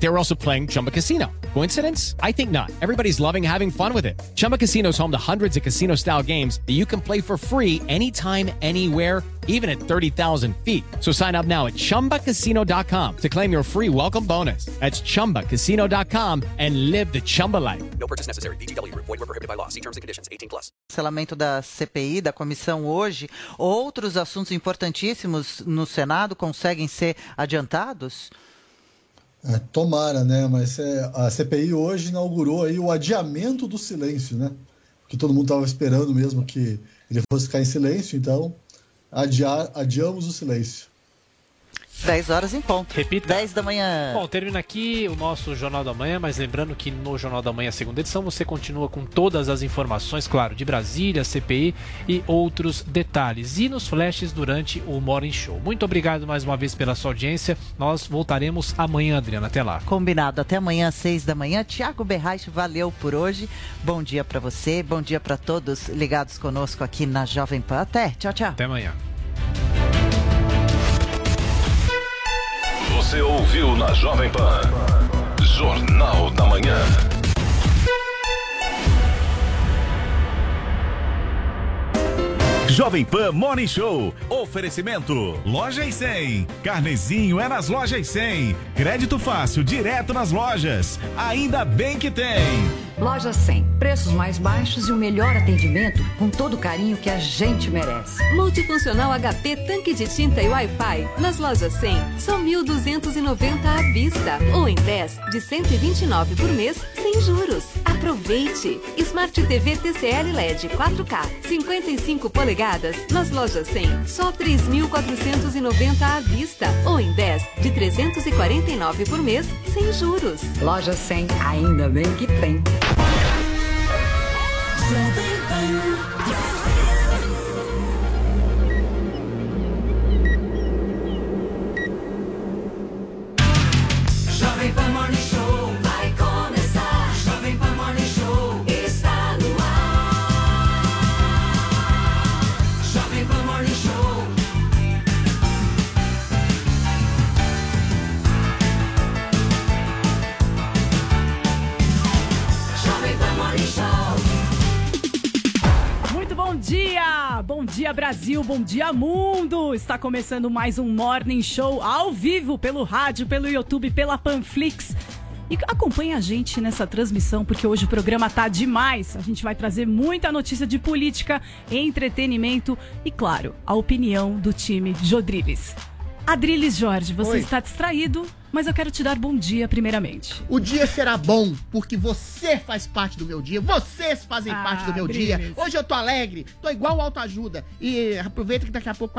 They were also playing Chumba Casino. Coincidence? I think not. Everybody's loving having fun with it. Chumba Casino's home to hundreds of casino-style games that you can play for free anytime, anywhere, even at 30,000 feet. So sign up now at ChumbaCasino.com to claim your free welcome bonus. That's ChumbaCasino.com and live the Chumba life. No purchase necessary. VGW. Void where prohibited by law. See terms and conditions. 18 plus. Cancelamento da CPI, da comissão hoje. Outros assuntos importantíssimos no Senado conseguem ser adiantados? Tomara, né? Mas a CPI hoje inaugurou aí o adiamento do silêncio, né? Porque todo mundo estava esperando mesmo que ele fosse ficar em silêncio, então... Adiamos o silêncio. 10 horas em ponto. Repita. 10 da manhã. Bom, termina aqui o nosso Jornal da Manhã, mas lembrando que no Jornal da Manhã, segunda edição, você continua com todas as informações, claro, de Brasília, CPI e outros detalhes. E nos flashes durante o Morning Show. Muito obrigado mais uma vez pela sua audiência. Nós voltaremos amanhã, Adriana. Até lá. Combinado. Até amanhã, 6 da manhã. Tiago Berraich, valeu por hoje. Bom dia para você. Bom dia para todos ligados conosco aqui na Jovem Pan. Até. Tchau, tchau. Até amanhã. Você ouviu na Jovem Pan, Jornal da Manhã. Jovem Pan Morning Show, oferecimento, Lojas 100, carnezinho é nas Lojas 100, crédito fácil direto nas lojas, ainda bem que tem. Loja 100, preços mais baixos e o melhor atendimento com todo o carinho que a gente merece. Multifuncional HP, tanque de tinta e Wi-Fi, nas Lojas 100, só 1.290 à vista, ou em 10 de 129 por mês, sem juros. Aproveite! Smart TV TCL LED 4K, 55 polegadas. Nas Lojas 100, só 3.490 à vista, ou em 10 de 349 por mês, sem juros. Loja 100, ainda bem que tem. Jovem Pan Morning Show vai começar. Jovem Pan Morning Show está no ar. Muito bom dia! Bom dia, Brasil! Bom dia, mundo! Está começando mais um Morning Show ao vivo pelo rádio, pelo YouTube, pela Panflix. E acompanha a gente nessa transmissão, porque hoje o programa tá demais. A gente vai trazer muita notícia de política, entretenimento e, claro, a opinião do time Jodriles. Adriles Jorge, você Oi. Está distraído, mas eu quero te dar bom dia primeiramente. O dia será bom, porque você faz parte do meu dia, vocês fazem parte do meu dia. Hoje eu tô alegre, tô igual autoajuda. E aproveita que daqui a pouco,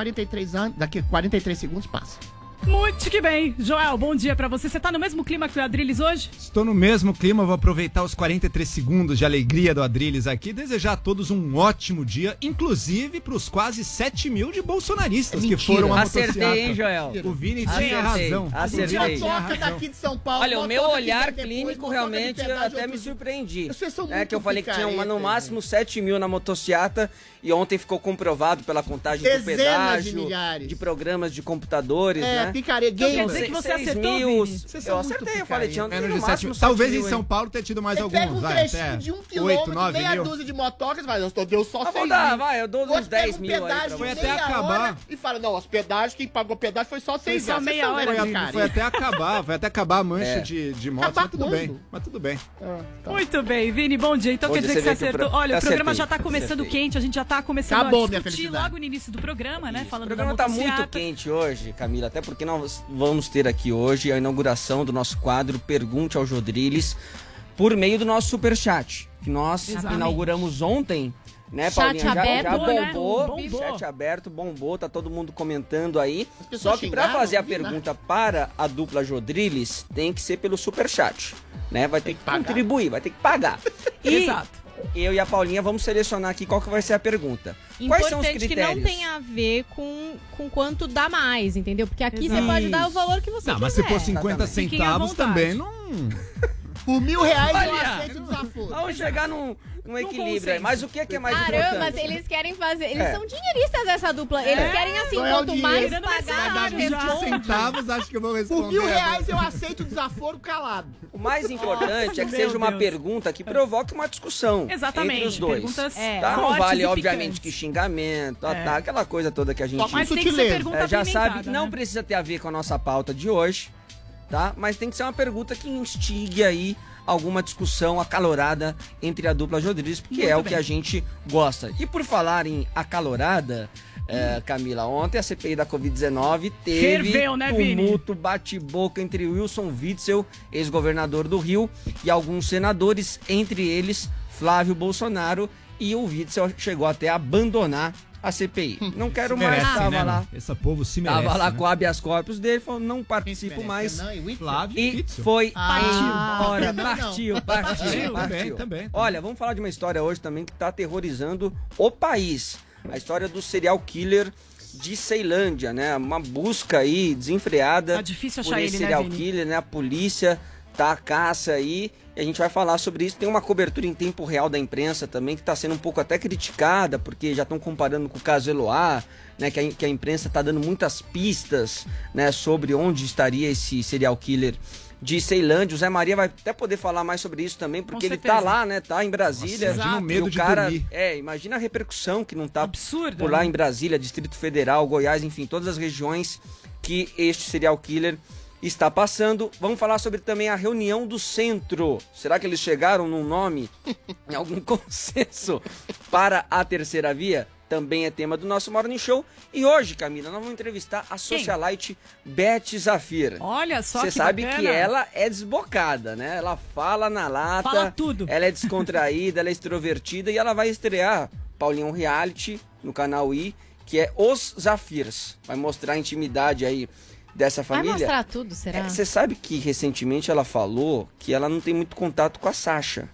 daqui a 43 segundos passa. Muito que bem. Joel, bom dia pra você. Você tá no mesmo clima que o Adriles hoje? Estou no mesmo clima, vou aproveitar os 43 segundos de alegria do Adriles aqui, desejar a todos um ótimo dia, inclusive pros quase 7 mil de bolsonaristas que foram à motocicleta. Acertei, hein, Joel? O Vini tinha razão. Acertei. Motoca daqui de São Paulo. Olha, o meu olhar clínico realmente até me surpreendi. É que eu falei que tinha no máximo 7 mil na motocicleta e ontem ficou comprovado pela contagem do pedágio, de programas de computadores, né? Picareta, quer dizer que você acertou, mil, eu acertei, eu falei, tinha no máximo 7 talvez mil, em São Paulo tenha tido mais você alguns. Pega um trechinho de 1 km, 8, meia mil. Dúzia de motocas, mas eu só sei. Eu dou uns 10 mil aí. Foi até acabar. E fala, não, hospedagem, quem pagou pedágio foi só 6 reais. Foi até acabar, a mancha de motos, mas tudo bem. Muito bem, Vini, bom dia. Então quer dizer que você acertou. Olha, o programa já tá começando quente, a gente já tá começando a discutir logo no início do programa, né? O programa tá muito quente hoje, Camila, até porque nós vamos ter aqui hoje a inauguração do nosso quadro Pergunte ao Jodriles por meio do nosso superchat, que nós inauguramos ontem, né, Paulinha? Chat aberto bombou. Chat aberto, bombou, tá todo mundo comentando aí. Só que pra fazer a pergunta para a dupla Jodriles, tem que ser pelo superchat, né? Vai ter que contribuir, vai ter que pagar. Exato. Eu e a Paulinha vamos selecionar aqui qual que vai ser a pergunta. Quais são os critérios? Importante que não tem a ver com quanto dá mais, entendeu? Porque aqui você pode dar o valor que você quiser. Mas se for 50 centavos também não... Por R$1.000 eu aceito o desaforo. Vamos chegar num equilíbrio aí. Mas o que é mais importante? Caramba, eles querem fazer... Eles são dinheiristas dessa dupla. Eles querem assim, quanto mais pagar... centavos, acho que eu vou responder. Por R$1.000 eu aceito o desaforo calado. O mais importante é que seja uma pergunta que provoque uma discussão. Exatamente. Entre os dois. Perguntas tá? Não vale, obviamente, que xingamento, ataque, aquela coisa toda que a gente... Mas tem que ser pergunta já sabe que não precisa ter a ver com a nossa pauta de hoje. Tá? Mas tem que ser uma pergunta que instigue aí alguma discussão acalorada entre a dupla Rodrigues, porque muito é bem. O que a gente gosta. E por falar em acalorada, Camila, ontem a CPI da Covid-19 teve ferveu, né, tumulto, bate-boca entre Wilson Witzel, ex-governador do Rio, e alguns senadores, entre eles Flávio Bolsonaro, e o Witzel chegou até a abandonar a CPI. Não quero merece, mais, tava né, lá. Esse povo se merece. Tava lá né? Com o habeas corpus dele, falou, não participo mais. Renan e Flávio e foi embora. Partiu. Também. Olha, vamos falar de uma história hoje também que tá aterrorizando o país. A história do serial killer de Ceilândia, né? Uma busca aí desenfreada difícil achar por esse ele, serial né, killer, né? A polícia tá a caça aí. A gente vai falar sobre isso. Tem uma cobertura em tempo real da imprensa também, que está sendo um pouco até criticada, porque já estão comparando com o caso Eloá, né, que a imprensa está dando muitas pistas, né, sobre onde estaria esse serial killer de Ceilândia. O Zé Maria vai até poder falar mais sobre isso também, porque ele tá lá, né, tá em Brasília. Nossa, imagina o medo e o cara, de dormir. Imagina a repercussão que não tá absurdo, por lá, né? Em Brasília, Distrito Federal, Goiás, enfim, todas as regiões que este serial killer está passando. Vamos falar sobre também a reunião do centro. Será que eles chegaram num nome, em algum consenso para a terceira via? Também é tema do nosso Morning Show. E hoje, Camila, nós vamos entrevistar a socialite Beth Szafir. Olha só, você sabe bacana. Que ela é desbocada, né? Ela fala na lata. Fala tudo. Ela é descontraída, ela é extrovertida, e ela vai estrear Paulinho Reality no canal I, que é Os Szafirs. Vai mostrar a intimidade aí dessa família. Vai mostrar tudo, será? Você sabe que recentemente ela falou que ela não tem muito contato com a Sasha.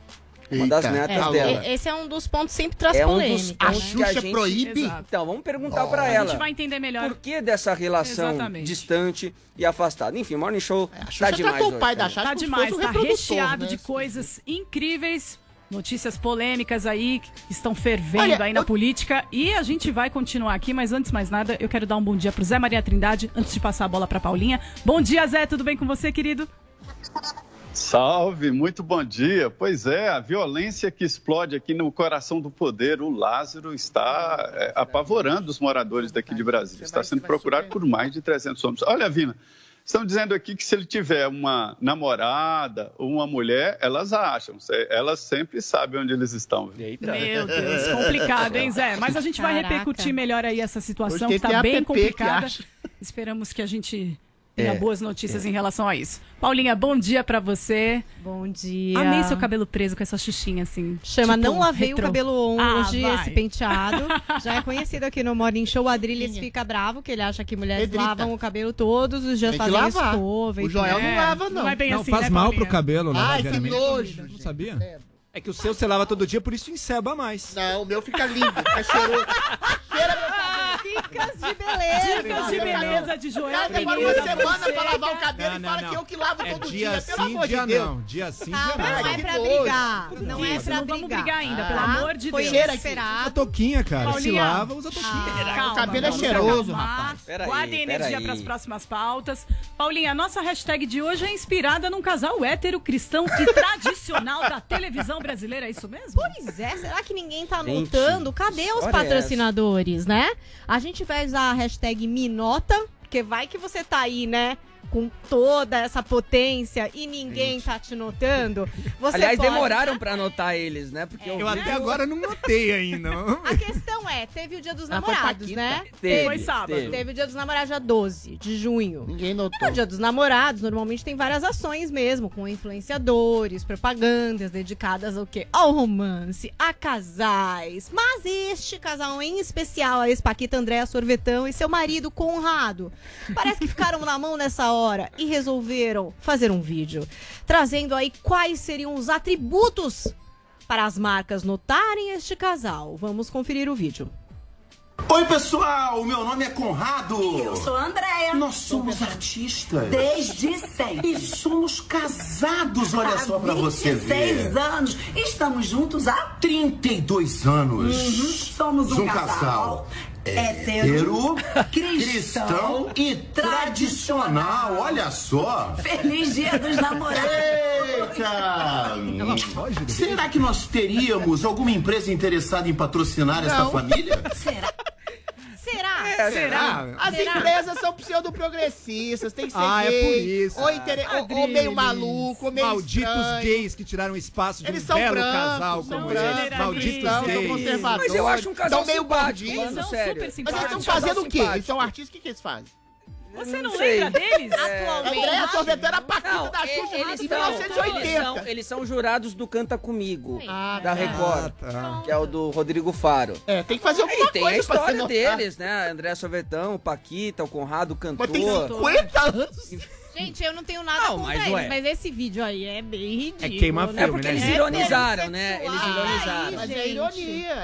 Uma das netas dela. Esse é um dos pontos sempre traz polêmica. A Xuxa proíbe. Exato. Então, vamos perguntar pra ela. A gente vai entender melhor. Por que dessa relação distante e afastada? Enfim, Morning Show tá demais hoje. O pai da Sasha tá demais, tá recheado de coisas incríveis. Notícias polêmicas aí, que estão fervendo aí na política. E a gente vai continuar aqui, mas antes de mais nada, eu quero dar um bom dia pro Zé Maria Trindade, antes de passar a bola pra Paulinha. Bom dia, Zé, tudo bem com você, querido? Salve, muito bom dia. Pois é, a violência que explode aqui no coração do poder, o Lázaro, está apavorando os moradores daqui de Brasília. Está sendo procurado por mais de 300 homens. Olha, Vina, estão dizendo aqui que se ele tiver uma namorada ou uma mulher, elas acham. Elas sempre sabem onde eles estão. Eita. Meu Deus, complicado, hein, Zé? Mas a gente vai repercutir melhor aí essa situação que está bem complicada. Esperamos que a gente tenha boas notícias em relação a isso. Paulinha, bom dia pra você. Bom dia. Amei seu cabelo preso com essa xuxinha, assim. Chama, tipo, não lavei o cabelo hoje, esse penteado. Já é conhecido aqui no Morning Show. O Adriles fica bravo, que ele acha que mulheres lavam o cabelo todos os dias, fazem escova. O Joel não lava, não. Não é bem assim, faz mal pro cabelo, né? Ai, que nojo. Não sabia? É que o seu você lava todo dia, por isso enceba mais. Não, o meu fica lindo, fica cheiroso. Cheira meu cabelo. Dicas de beleza. Dicas de beleza de Joel. Cada semana pra lavar o cabelo e fala que eu que lavo todo dia, pelo amor de Deus. Não, dia sim, dia não. Não é pra brigar. Não é pra brigar. Não vamos brigar ainda, pelo amor de Deus. Cheira aqui. Usa toquinha, cara. Se lava, usa toquinha. O cabelo é cheiroso, rapaz. Guardem energia pras próximas pautas. Paulinha, a nossa hashtag de hoje é inspirada num casal hétero, cristão e tradicional da televisão brasileira. É isso mesmo? Pois é. Será que ninguém tá lutando? Cadê os patrocinadores, né? A gente vai usar a hashtag Minota, porque vai que você tá aí, né, com toda essa potência e ninguém tá te notando. Você aliás, pode... demoraram pra anotar eles, né? Porque eu até agora não notei ainda. A questão é, teve o Dia dos Namorados, né? Foi sábado. Teve o Dia dos Namorados, dia 12 de junho. Ninguém notou. E no Dia dos Namorados, normalmente tem várias ações mesmo, com influenciadores, propagandas dedicadas ao quê? Ao romance, a casais. Mas este casal em especial, a ex-paquita Andréa Sorvetão e seu marido Conrado, parece que ficaram na mão nessa hora e resolveram fazer um vídeo trazendo aí quais seriam os atributos para as marcas notarem este casal. Vamos conferir o vídeo. Oi, pessoal! Meu nome é Conrado. E eu sou a Andréa. Nós somos artistas. Desde sempre. E somos casados, olha só pra você ver. Há 26 anos. Estamos juntos há... 32 anos. Uhum. Somos um casal. Hétero, cristão e tradicional. Olha só. Feliz Dia dos Namorados. Eita. Será que nós teríamos alguma empresa interessada em patrocinar esta família? Será? Será? Será? As empresas são pseudo-progressistas, tem que ser gay, por isso. Ou meio maluco, ou meio malditos estranho. Gays que tiraram espaço de um belo casal como esse. Malditos gays. São conservadores. Mas eu acho um casal simpático. Eles são super simpáticos. Mas eles estão fazendo o quê? Eles são artistas, o que, que eles fazem? Você não lembra deles? Atualmente. Andréa Sorvetão era a Paquita da Xuxa em 1980. Eles são jurados do Canta Comigo, da Record, que é o do Rodrigo Faro. É, tem que fazer alguma coisa pra ser notado. Tem a história deles, né? Andréa Sorvetão, Paquita, o Conrado, o cantor. Mas tem 50 anos. Gente, eu não tenho nada contra eles, mas esse vídeo aí é bem ridículo. É queima filme, né? É porque eles ironizaram, né? Eles ironizaram. Mas é ironia,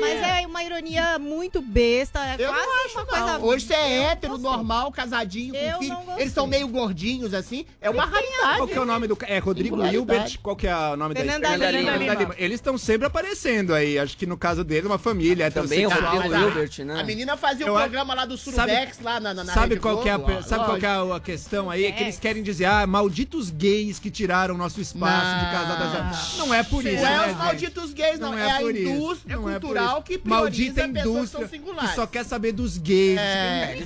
mas é uma ironia muito besta. É eu quase não acho, uma coisa. Hoje você é hétero, normal, casadinho, com filho. Eles são meio gordinhos, assim. É uma raridade. Qual que é o nome do... É Rodrigo Hilbert. Qual que é o nome dele? Fernanda Lima. Eles estão sempre aparecendo aí. Acho que no caso dele, uma família. Também o Rodrigo Hilbert, né? A menina fazia um programa lá do Surubex, lá na Rede Globo. Sabe qual que é a questão aí? Que eles querem dizer, malditos gays que tiraram nosso espaço de casada. Não é por isso, né, os malditos gays, não. É a indústria cultural que prioriza pessoas que são singulares. Que só quer saber dos gays. É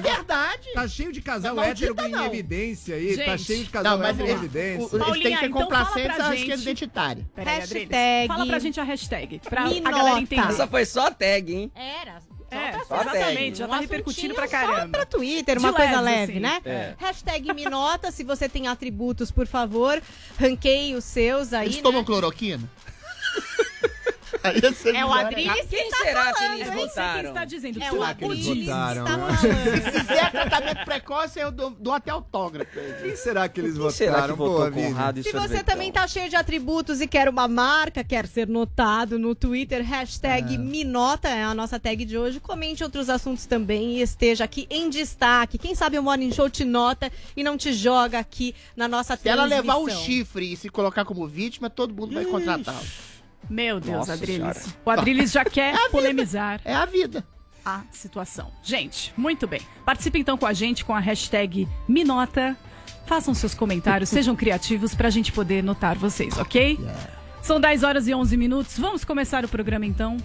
verdade. Tá cheio de casal hétero em evidência aí. Tá cheio de casal hétero em evidência. Eles têm que ser complacentes à esquerda identitária. Fala pra gente a hashtag. Pra a galera entender. Essa foi só a tag, hein? Era. Exatamente, já tá repercutindo pra caramba. Só pra Twitter, uma coisa leve, né? Hashtag me nota, se você tem atributos, por favor, ranqueie os seus aí. Eles tomam cloroquina? É o Adriles que está falando. Quem será que eles votaram? Quem está dizendo? É o Adriles que está falando. Se fizer tratamento precoce, eu dou até autógrafo. Quem será que eles votaram? Será que votou Conrado e se Sorvetão? Você também está cheio de atributos e quer uma marca, quer ser notado no Twitter, hashtag MeNota é a nossa tag de hoje. Comente outros assuntos também e esteja aqui em destaque. Quem sabe o Morning Show te nota e não te joga aqui na nossa transmissão. Se ela levar um chifre e se colocar como vítima, todo mundo vai contratá-la. Meu Deus, nossa, Adriles. Senhora. O Adriles já quer polemizar. É a vida. A situação. Gente, muito bem. Participe então com a gente com a hashtag MeNota. Façam seus comentários, sejam criativos pra gente poder notar vocês, ok? Yeah. São 10 horas e 11 minutos. Vamos começar o programa então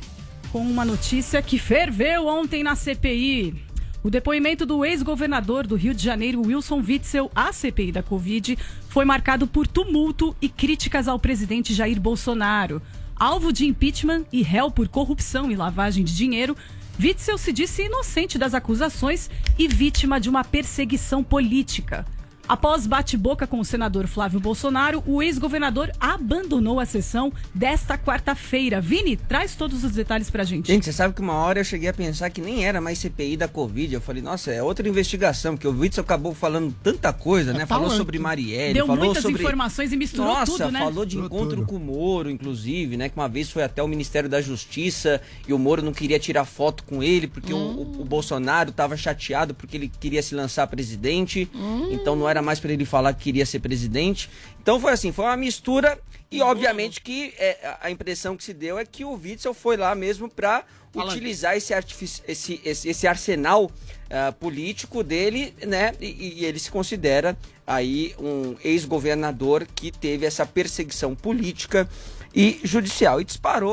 com uma notícia que ferveu ontem na CPI. O depoimento do ex-governador do Rio de Janeiro, Wilson Witzel, à CPI da Covid, foi marcado por tumulto e críticas ao presidente Jair Bolsonaro. Alvo de impeachment e réu por corrupção e lavagem de dinheiro, Witzel se disse inocente das acusações e vítima de uma perseguição política. Após bate-boca com o senador Flávio Bolsonaro, o ex-governador abandonou a sessão desta quarta-feira. Vini, traz todos os detalhes pra gente. Gente, você sabe que uma hora eu cheguei a pensar que nem era mais CPI da Covid. Eu falei, nossa, é outra investigação, porque o Witzel acabou falando tanta coisa, né? Falou sobre Marielle, deu muitas informações e misturou tudo, né? Nossa, falou de encontro com o Moro, inclusive, né? Que uma vez foi até o Ministério da Justiça e o Moro não queria tirar foto com ele, porque o Bolsonaro tava chateado porque ele queria se lançar presidente. Então não era mais para ele falar que queria ser presidente. Então foi assim, foi uma mistura e obviamente que a impressão que se deu é que o Witzel foi lá mesmo para utilizar esse arsenal político dele, né? E ele se considera aí um ex-governador que teve essa perseguição política e judicial. E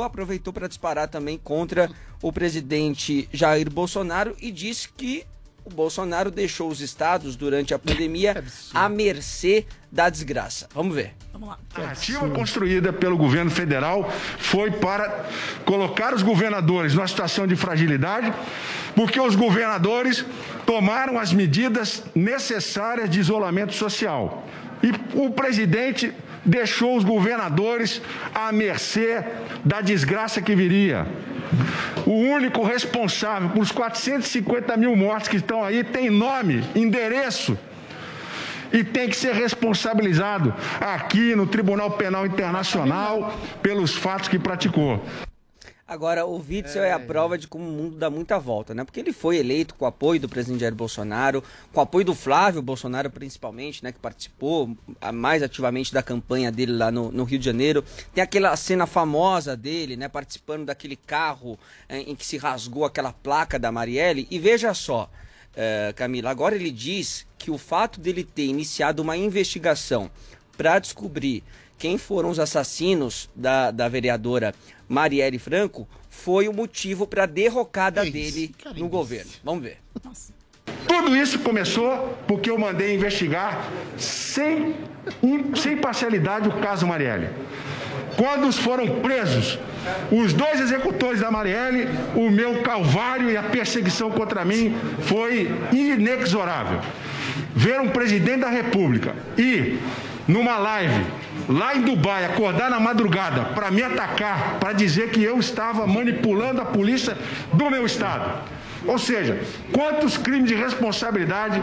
aproveitou para disparar também contra o presidente Jair Bolsonaro e disse que o Bolsonaro deixou os estados durante a pandemia à mercê da desgraça. Vamos ver. Vamos lá. A narrativa construída pelo governo federal foi para colocar os governadores numa situação de fragilidade, porque os governadores tomaram as medidas necessárias de isolamento social. E o presidente deixou os governadores à mercê da desgraça que viria. O único responsável por 450 mil mortes que estão aí tem nome, endereço e tem que ser responsabilizado aqui no Tribunal Penal Internacional pelos fatos que praticou. Agora, o Witzel é a prova de como o mundo dá muita volta, né? Porque ele foi eleito com o apoio do presidente Jair Bolsonaro, com o apoio do Flávio Bolsonaro, principalmente, né? Que participou mais ativamente da campanha dele lá no Rio de Janeiro. Tem aquela cena famosa dele, né? Participando daquele carro em que se rasgou aquela placa da Marielle. E veja só, Camila, agora ele diz que o fato dele ter iniciado uma investigação para descobrir quem foram os assassinos da vereadora Marielle Franco foi o motivo para a derrocada dele no governo. Vamos ver. Nossa. Tudo isso começou porque eu mandei investigar sem parcialidade o caso Marielle. Quando foram presos os dois executores da Marielle, o meu calvário e a perseguição contra mim foi inexorável. Ver um presidente da República e numa live lá em Dubai, acordar na madrugada para me atacar, para dizer que eu estava manipulando a polícia do meu estado. Ou seja, quantos crimes de responsabilidade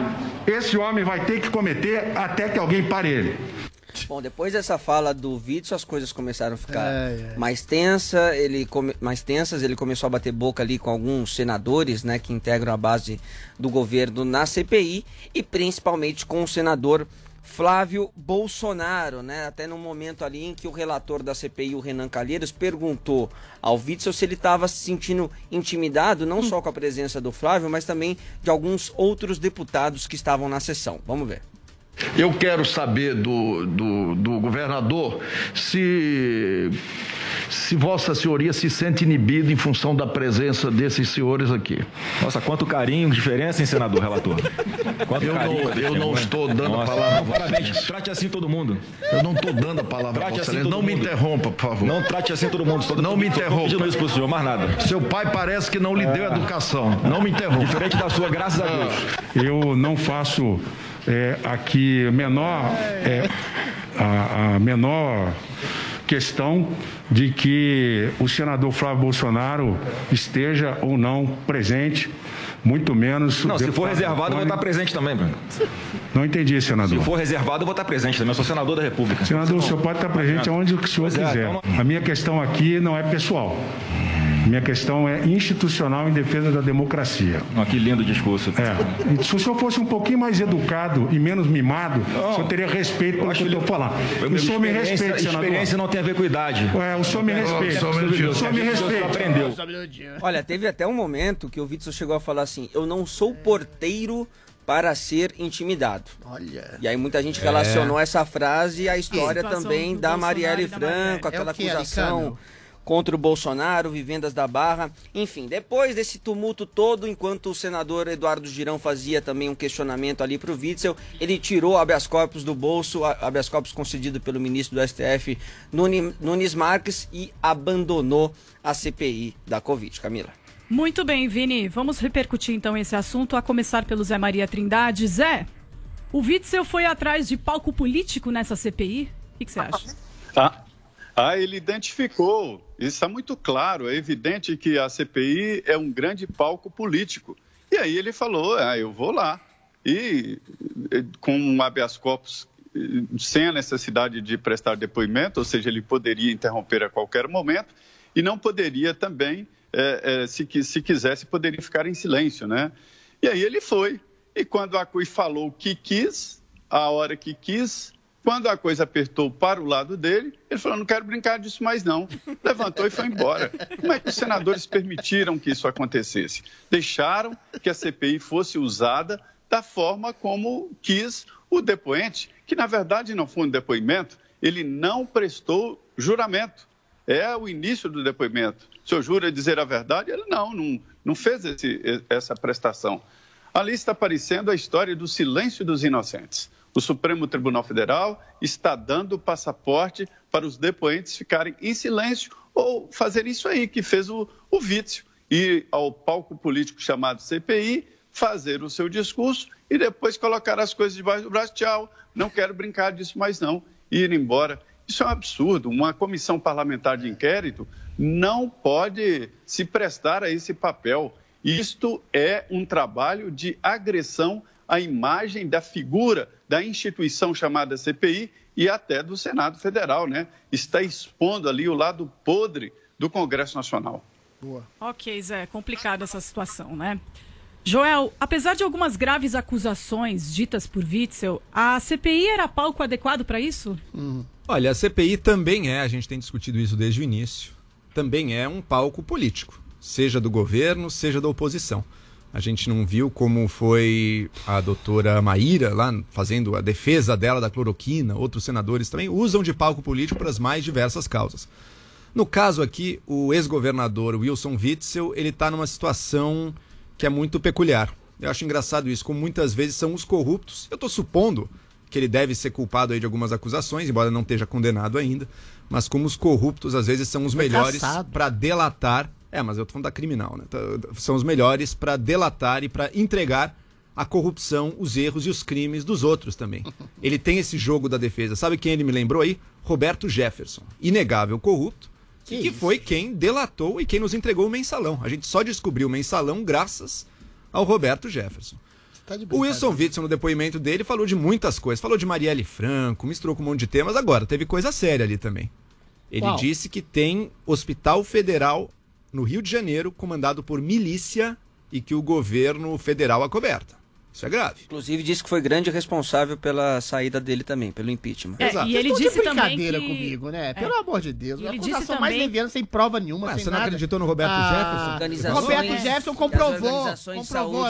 esse homem vai ter que cometer até que alguém pare ele? Bom, depois dessa fala do Witzel, as coisas começaram a ficar mais tensas. Ele começou a bater boca ali com alguns senadores, né, que integram a base do governo na CPI e principalmente com o senador Flávio Bolsonaro, né? Até no momento ali em que o relator da CPI, o Renan Calheiros, perguntou ao Witzel se ele estava se sentindo intimidado, não só com a presença do Flávio, mas também de alguns outros deputados que estavam na sessão. Vamos ver. Eu quero saber do governador se Vossa Senhoria se sente inibido em função da presença desses senhores aqui. Nossa, quanto carinho, diferença, hein, senador, relator? Eu não estou dando a palavra. Parabéns, trate assim todo mundo. Eu não estou dando a palavra. Trate assim todo mundo. Me interrompa, por favor. Não trate assim todo mundo. Não me interrompa. Não pedindo isso, senhor, mais nada. Seu pai parece que não lhe deu educação. Não me interrompa. Diferente da sua, graças a Deus. Eu não faço aqui a menor questão de que o senador Flávio Bolsonaro esteja ou não presente, muito menos... Não, se for reservado, eu vou estar presente também, Bruno. Não entendi, senador. Se for reservado, eu vou estar presente também. Eu sou senador da República. Senador, o senhor pode estar presente aonde o senhor quiser. A minha questão aqui não é pessoal. Minha questão é institucional em defesa da democracia. Oh, que lindo discurso. Se o senhor fosse um pouquinho mais educado e menos mimado, o senhor teria respeito pelo que eu estou falando. O senhor me respeita, senador. A experiência não tem a ver com idade. O senhor me respeita. O senhor me respeita. Olha, teve até um momento que o Witzel chegou a falar assim, eu não sou porteiro para ser intimidado. Olha. E aí muita gente relacionou essa frase à história também da Marielle Franco, aquela acusação contra o Bolsonaro, Vivendas da Barra, enfim, depois desse tumulto todo, enquanto o senador Eduardo Girão fazia também um questionamento ali pro Witzel, ele tirou habeas corpus do bolso, habeas corpus concedido pelo ministro do STF, Nunes Marques, e abandonou a CPI da Covid. Camila. Muito bem, Vini, vamos repercutir então esse assunto, a começar pelo Zé Maria Trindade. Zé, o Witzel foi atrás de palco político nessa CPI? O que você acha? Ele identificou. Isso está muito claro, é evidente que a CPI é um grande palco político. E aí ele falou, eu vou lá. E com um habeas corpus, sem a necessidade de prestar depoimento, ou seja, ele poderia interromper a qualquer momento e não poderia também, se quisesse, poderia ficar em silêncio, né? E aí ele foi. E quando a CUI falou o que quis, a hora que quis... Quando a coisa apertou para o lado dele, ele falou, não quero brincar disso mais não. Levantou e foi embora. Como é que os senadores permitiram que isso acontecesse? Deixaram que a CPI fosse usada da forma como quis o depoente, que na verdade não foi um depoimento, ele não prestou juramento. É o início do depoimento. O senhor jura dizer a verdade? Ele não fez essa prestação. Ali está aparecendo a história do silêncio dos inocentes. O Supremo Tribunal Federal está dando passaporte para os depoentes ficarem em silêncio ou fazer isso aí que fez o Witzel, ir ao palco político chamado CPI, fazer o seu discurso e depois colocar as coisas debaixo do braço. Tchau, não quero brincar disso mais não, e ir embora. Isso é um absurdo. Uma comissão parlamentar de inquérito não pode se prestar a esse papel. Isto é um trabalho de agressão à imagem da figura da instituição chamada CPI e até do Senado Federal, né? Está expondo ali o lado podre do Congresso Nacional. Boa. Ok, Zé, complicada essa situação, né? Joel, apesar de algumas graves acusações ditas por Witzel, a CPI era palco adequado para isso? Olha, a CPI também é, a gente tem discutido isso desde o início, também é um palco político, seja do governo, seja da oposição. A gente não viu como foi a doutora Maíra lá fazendo a defesa dela da cloroquina, outros senadores também usam de palco político para as mais diversas causas. No caso aqui, o ex-governador Wilson Witzel, ele está numa situação que é muito peculiar. Eu acho engraçado isso, como muitas vezes são os corruptos. Eu estou supondo que ele deve ser culpado aí de algumas acusações, embora não esteja condenado ainda, mas como os corruptos às vezes são os melhores para delatar. Mas eu tô falando da criminal, né? São os melhores para delatar e para entregar a corrupção, os erros e os crimes dos outros também. Ele tem esse jogo da defesa. Sabe quem ele me lembrou aí? Roberto Jefferson, inegável corrupto, que foi quem delatou e quem nos entregou o mensalão. A gente só descobriu o mensalão graças ao Roberto Jefferson. Tá de boa, o Wilson Witzel, no depoimento dele, falou de muitas coisas. Falou de Marielle Franco, misturou com um monte de temas. Agora, teve coisa séria ali também. Ele disse que tem hospital federal no Rio de Janeiro, comandado por milícia e que o governo federal acoberta. Isso é grave. Inclusive disse que foi grande responsável pela saída dele também, pelo impeachment. Exato. E ele disse também brincadeira que... comigo, né? Pelo amor de Deus. Ele disse também... mais leviana, sem prova nenhuma, sem nada. Você não acreditou no Roberto Jefferson? Roberto Jefferson comprovou as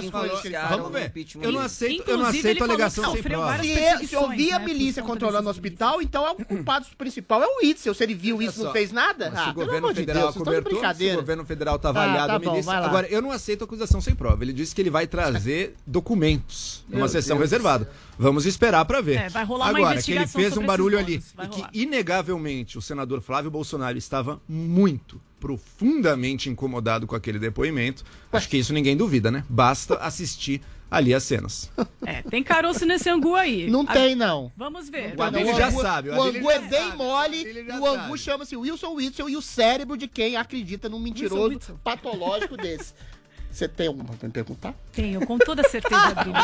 coisas que ele falou. Vamos ver. Eu não aceito a alegação sem prova. Se eu vi a milícia controlando o hospital, então é o culpado principal é o Witzel. Se ele viu isso e não fez nada, pelo amor de Deus, vocês estão de brincadeira. Se o governo federal está avaliado, a milícia... Agora, eu não aceito a acusação sem prova. Ele disse que ele vai trazer documentos numa sessão reservada. Vamos esperar para ver. Vai rolar agora, uma investigação que ele fez um barulho ali e que inegavelmente o senador Flávio Bolsonaro estava muito profundamente incomodado com aquele depoimento. Acho que isso ninguém duvida, né? Basta assistir ali as cenas. Tem caroço nesse angu aí. Não tem, não. Vamos ver. O Angu já sabe. O Angu é bem mole. O Angu chama-se Wilson Witzel e o cérebro de quem acredita num mentiroso patológico desse. Você tem alguma pra me perguntar? Tenho, com toda certeza, Adriles.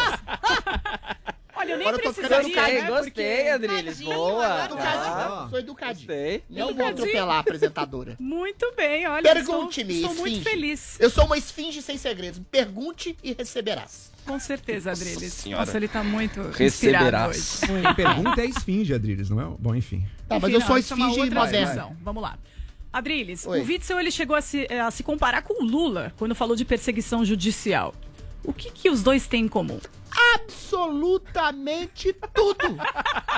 Olha, eu nem precisaria... Gostei, Adriles, boa. Sou educadinho. Gostei. Não vou atropelar a apresentadora. Muito bem, olha. Pergunte-me, esfinge. Estou muito feliz. Eu sou uma esfinge sem segredos. Pergunte e receberás. Com certeza, Adriles. Nossa, ele tá muito inspirado hoje. A pergunta é esfinge, Adriles, não é? Bom, enfim. Tá, mas eu sou esfinge e moderna. Vamos lá. Adriles, o Witzel ele chegou a se comparar com o Lula quando falou de perseguição judicial. O que os dois têm em comum? Absolutamente tudo!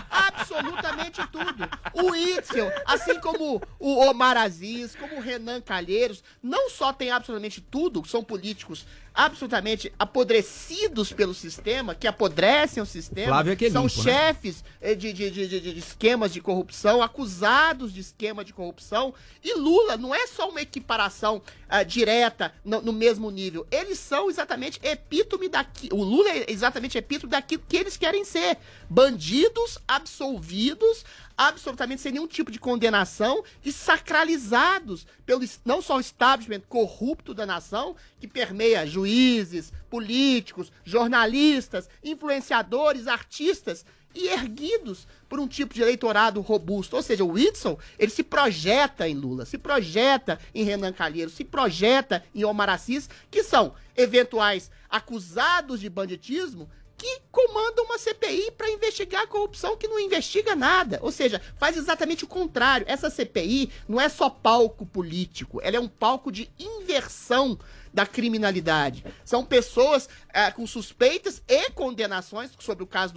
Absolutamente tudo! O Witzel, assim como o Omar Aziz, como o Renan Calheiros, não só tem absolutamente tudo, são políticos absolutamente apodrecidos pelo sistema, que apodrecem o sistema, são chefes de esquemas de corrupção, acusados de esquema de corrupção, e Lula não é só uma equiparação direta no mesmo nível, eles são exatamente epítome daquilo, o Lula é exatamente epítome daquilo que eles querem ser, bandidos absolvidos, absolutamente sem nenhum tipo de condenação e sacralizados pelo não só o establishment corrupto da nação, que permeia juízes, políticos, jornalistas, influenciadores, artistas e erguidos por um tipo de eleitorado robusto. Ou seja, o Witzel, ele se projeta em Lula, se projeta em Renan Calheiros, se projeta em Omar Aziz, que são eventuais acusados de banditismo, que comanda uma CPI para investigar a corrupção que não investiga nada. Ou seja, faz exatamente o contrário. Essa CPI não é só palco político, ela é um palco de inversão da criminalidade. São pessoas com suspeitas e condenações sobre o caso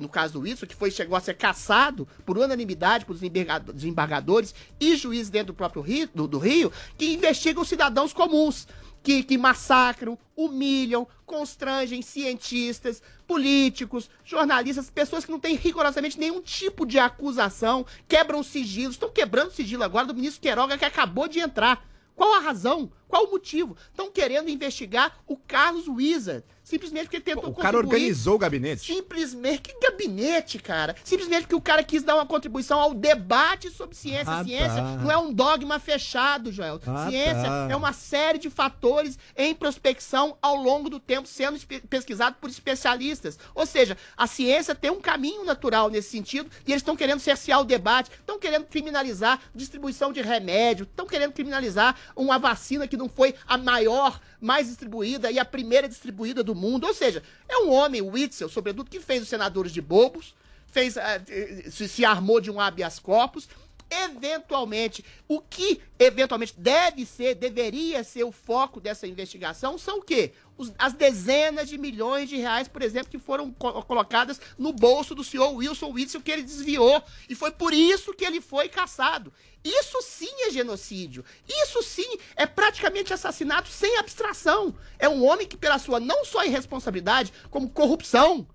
no caso do Witzel, que chegou a ser cassado por unanimidade por desembargadores e juízes dentro do próprio Rio, do Rio, que investigam cidadãos comuns, que massacram, humilham, constrangem cientistas, políticos, jornalistas, pessoas que não têm rigorosamente nenhum tipo de acusação, quebram sigilos, estão quebrando o sigilo agora do ministro Queiroga, que acabou de entrar. Qual a razão? Qual o motivo? Estão querendo investigar o Carlos Wizard, Simplesmente porque ele tentou contribuir. O cara organizou o gabinete. Simplesmente, que gabinete, cara? Simplesmente porque o cara quis dar uma contribuição ao debate sobre ciência. Ciência não é um dogma fechado, Joel. Ciência é uma série de fatores em prospecção ao longo do tempo, sendo pesquisado por especialistas. Ou seja, a ciência tem um caminho natural nesse sentido e eles estão querendo cercear o debate, estão querendo criminalizar distribuição de remédio, estão querendo criminalizar uma vacina que não foi a maior, mais distribuída e a primeira distribuída do mundo. Ou seja, é um homem, o Witzel, sobretudo, que fez os senadores de bobos, fez, se armou de um habeas corpus. Eventualmente, o que eventualmente deveria ser o foco dessa investigação são o quê? As dezenas de milhões de reais, por exemplo, que foram colocadas no bolso do senhor Wilson Witzel, que ele desviou, e foi por isso que ele foi cassado. Isso sim é genocídio, isso sim é praticamente assassinato sem abstração. É um homem que, pela sua não só irresponsabilidade, como corrupção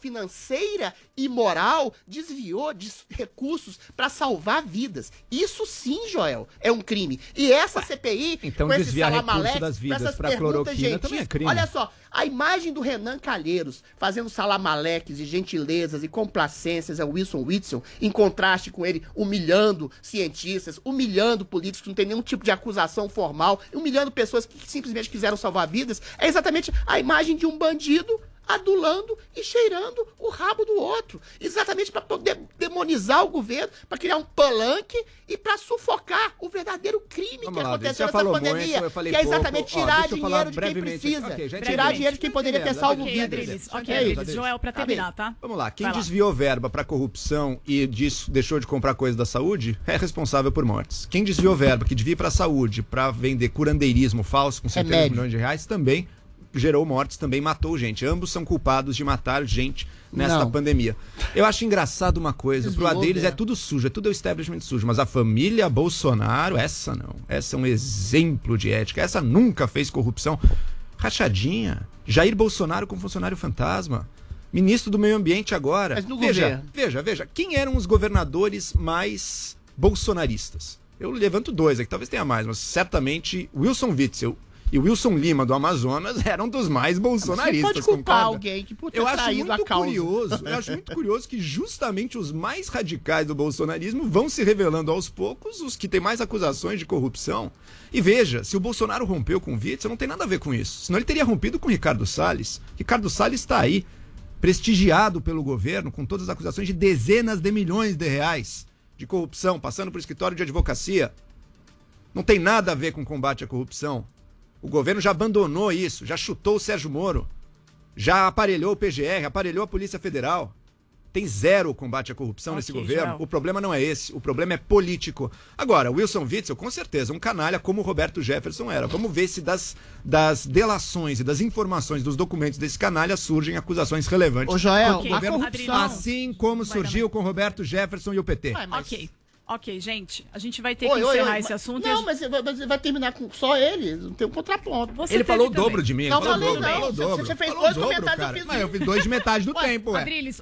financeira e moral, desviou de recursos para salvar vidas. Isso sim, Joel, é um crime. E essa CPI, então, com esse salamaleque, com essas perguntas gentis, é crime. Olha só, a imagem do Renan Calheiros fazendo salamaleques e gentilezas e complacências a Wilson Witzel, em contraste com ele humilhando cientistas, humilhando políticos, não tem nenhum tipo de acusação formal, humilhando pessoas que simplesmente quiseram salvar vidas, é exatamente a imagem de um bandido adulando e cheirando o rabo do outro, exatamente para poder demonizar o governo, para criar um palanque e para sufocar o verdadeiro crime que aconteceu nessa pandemia, que é exatamente tirar dinheiro de quem precisa, tirar dinheiro de quem poderia ter salvo vidas. Ok, Joel, para terminar, tá? Vamos lá, quem desviou verba para corrupção e deixou de comprar coisas da saúde é responsável por mortes. Quem desviou verba, que devia para a saúde, para vender curandeirismo falso com centenas de milhões de reais, também gerou mortes, também matou gente. Ambos são culpados de matar gente nesta pandemia. Eu acho engraçado uma coisa, pro lado deles é tudo sujo, é tudo o establishment sujo, mas a família Bolsonaro, essa não. Essa é um exemplo de ética. Essa nunca fez corrupção. Rachadinha. Jair Bolsonaro com funcionário fantasma. Ministro do Meio Ambiente agora. Mas no governo. Veja. Quem eram os governadores mais bolsonaristas? Eu levanto dois aqui, talvez tenha mais, mas certamente Wilson Witzel e o Wilson Lima, do Amazonas, eram dos mais bolsonaristas. Você pode culpar alguém que por ter saído a causa. Eu acho muito curioso que justamente os mais radicais do bolsonarismo vão se revelando aos poucos os que têm mais acusações de corrupção. E veja, se o Bolsonaro rompeu com o Witzel, não tem nada a ver com isso. Senão ele teria rompido com o Ricardo Salles. Ricardo Salles está aí, prestigiado pelo governo, com todas as acusações de dezenas de milhões de reais de corrupção, passando por escritório de advocacia. Não tem nada a ver com combate à corrupção. O governo já abandonou isso, já chutou o Sérgio Moro, já aparelhou o PGR, aparelhou a Polícia Federal. Tem zero combate à corrupção nesse governo. Geral. O problema não é esse, o problema é político. Agora, Wilson Witzel, com certeza, um canalha como o Roberto Jefferson era. Vamos ver se das delações e das informações dos documentos desse canalha surgem acusações relevantes. Ô Joel, a corrupção, assim como surgiu com Roberto Jefferson e o PT. Vai, mas... Ok, gente, a gente vai ter que encerrar esse assunto. Não, mas vai terminar com só ele, não tem um contraponto. Ele falou o dobro de mim. Não, falou o dobro. Você fez dois comentários, eu fiz um. Eu fiz dois de metade do tempo, Adriles,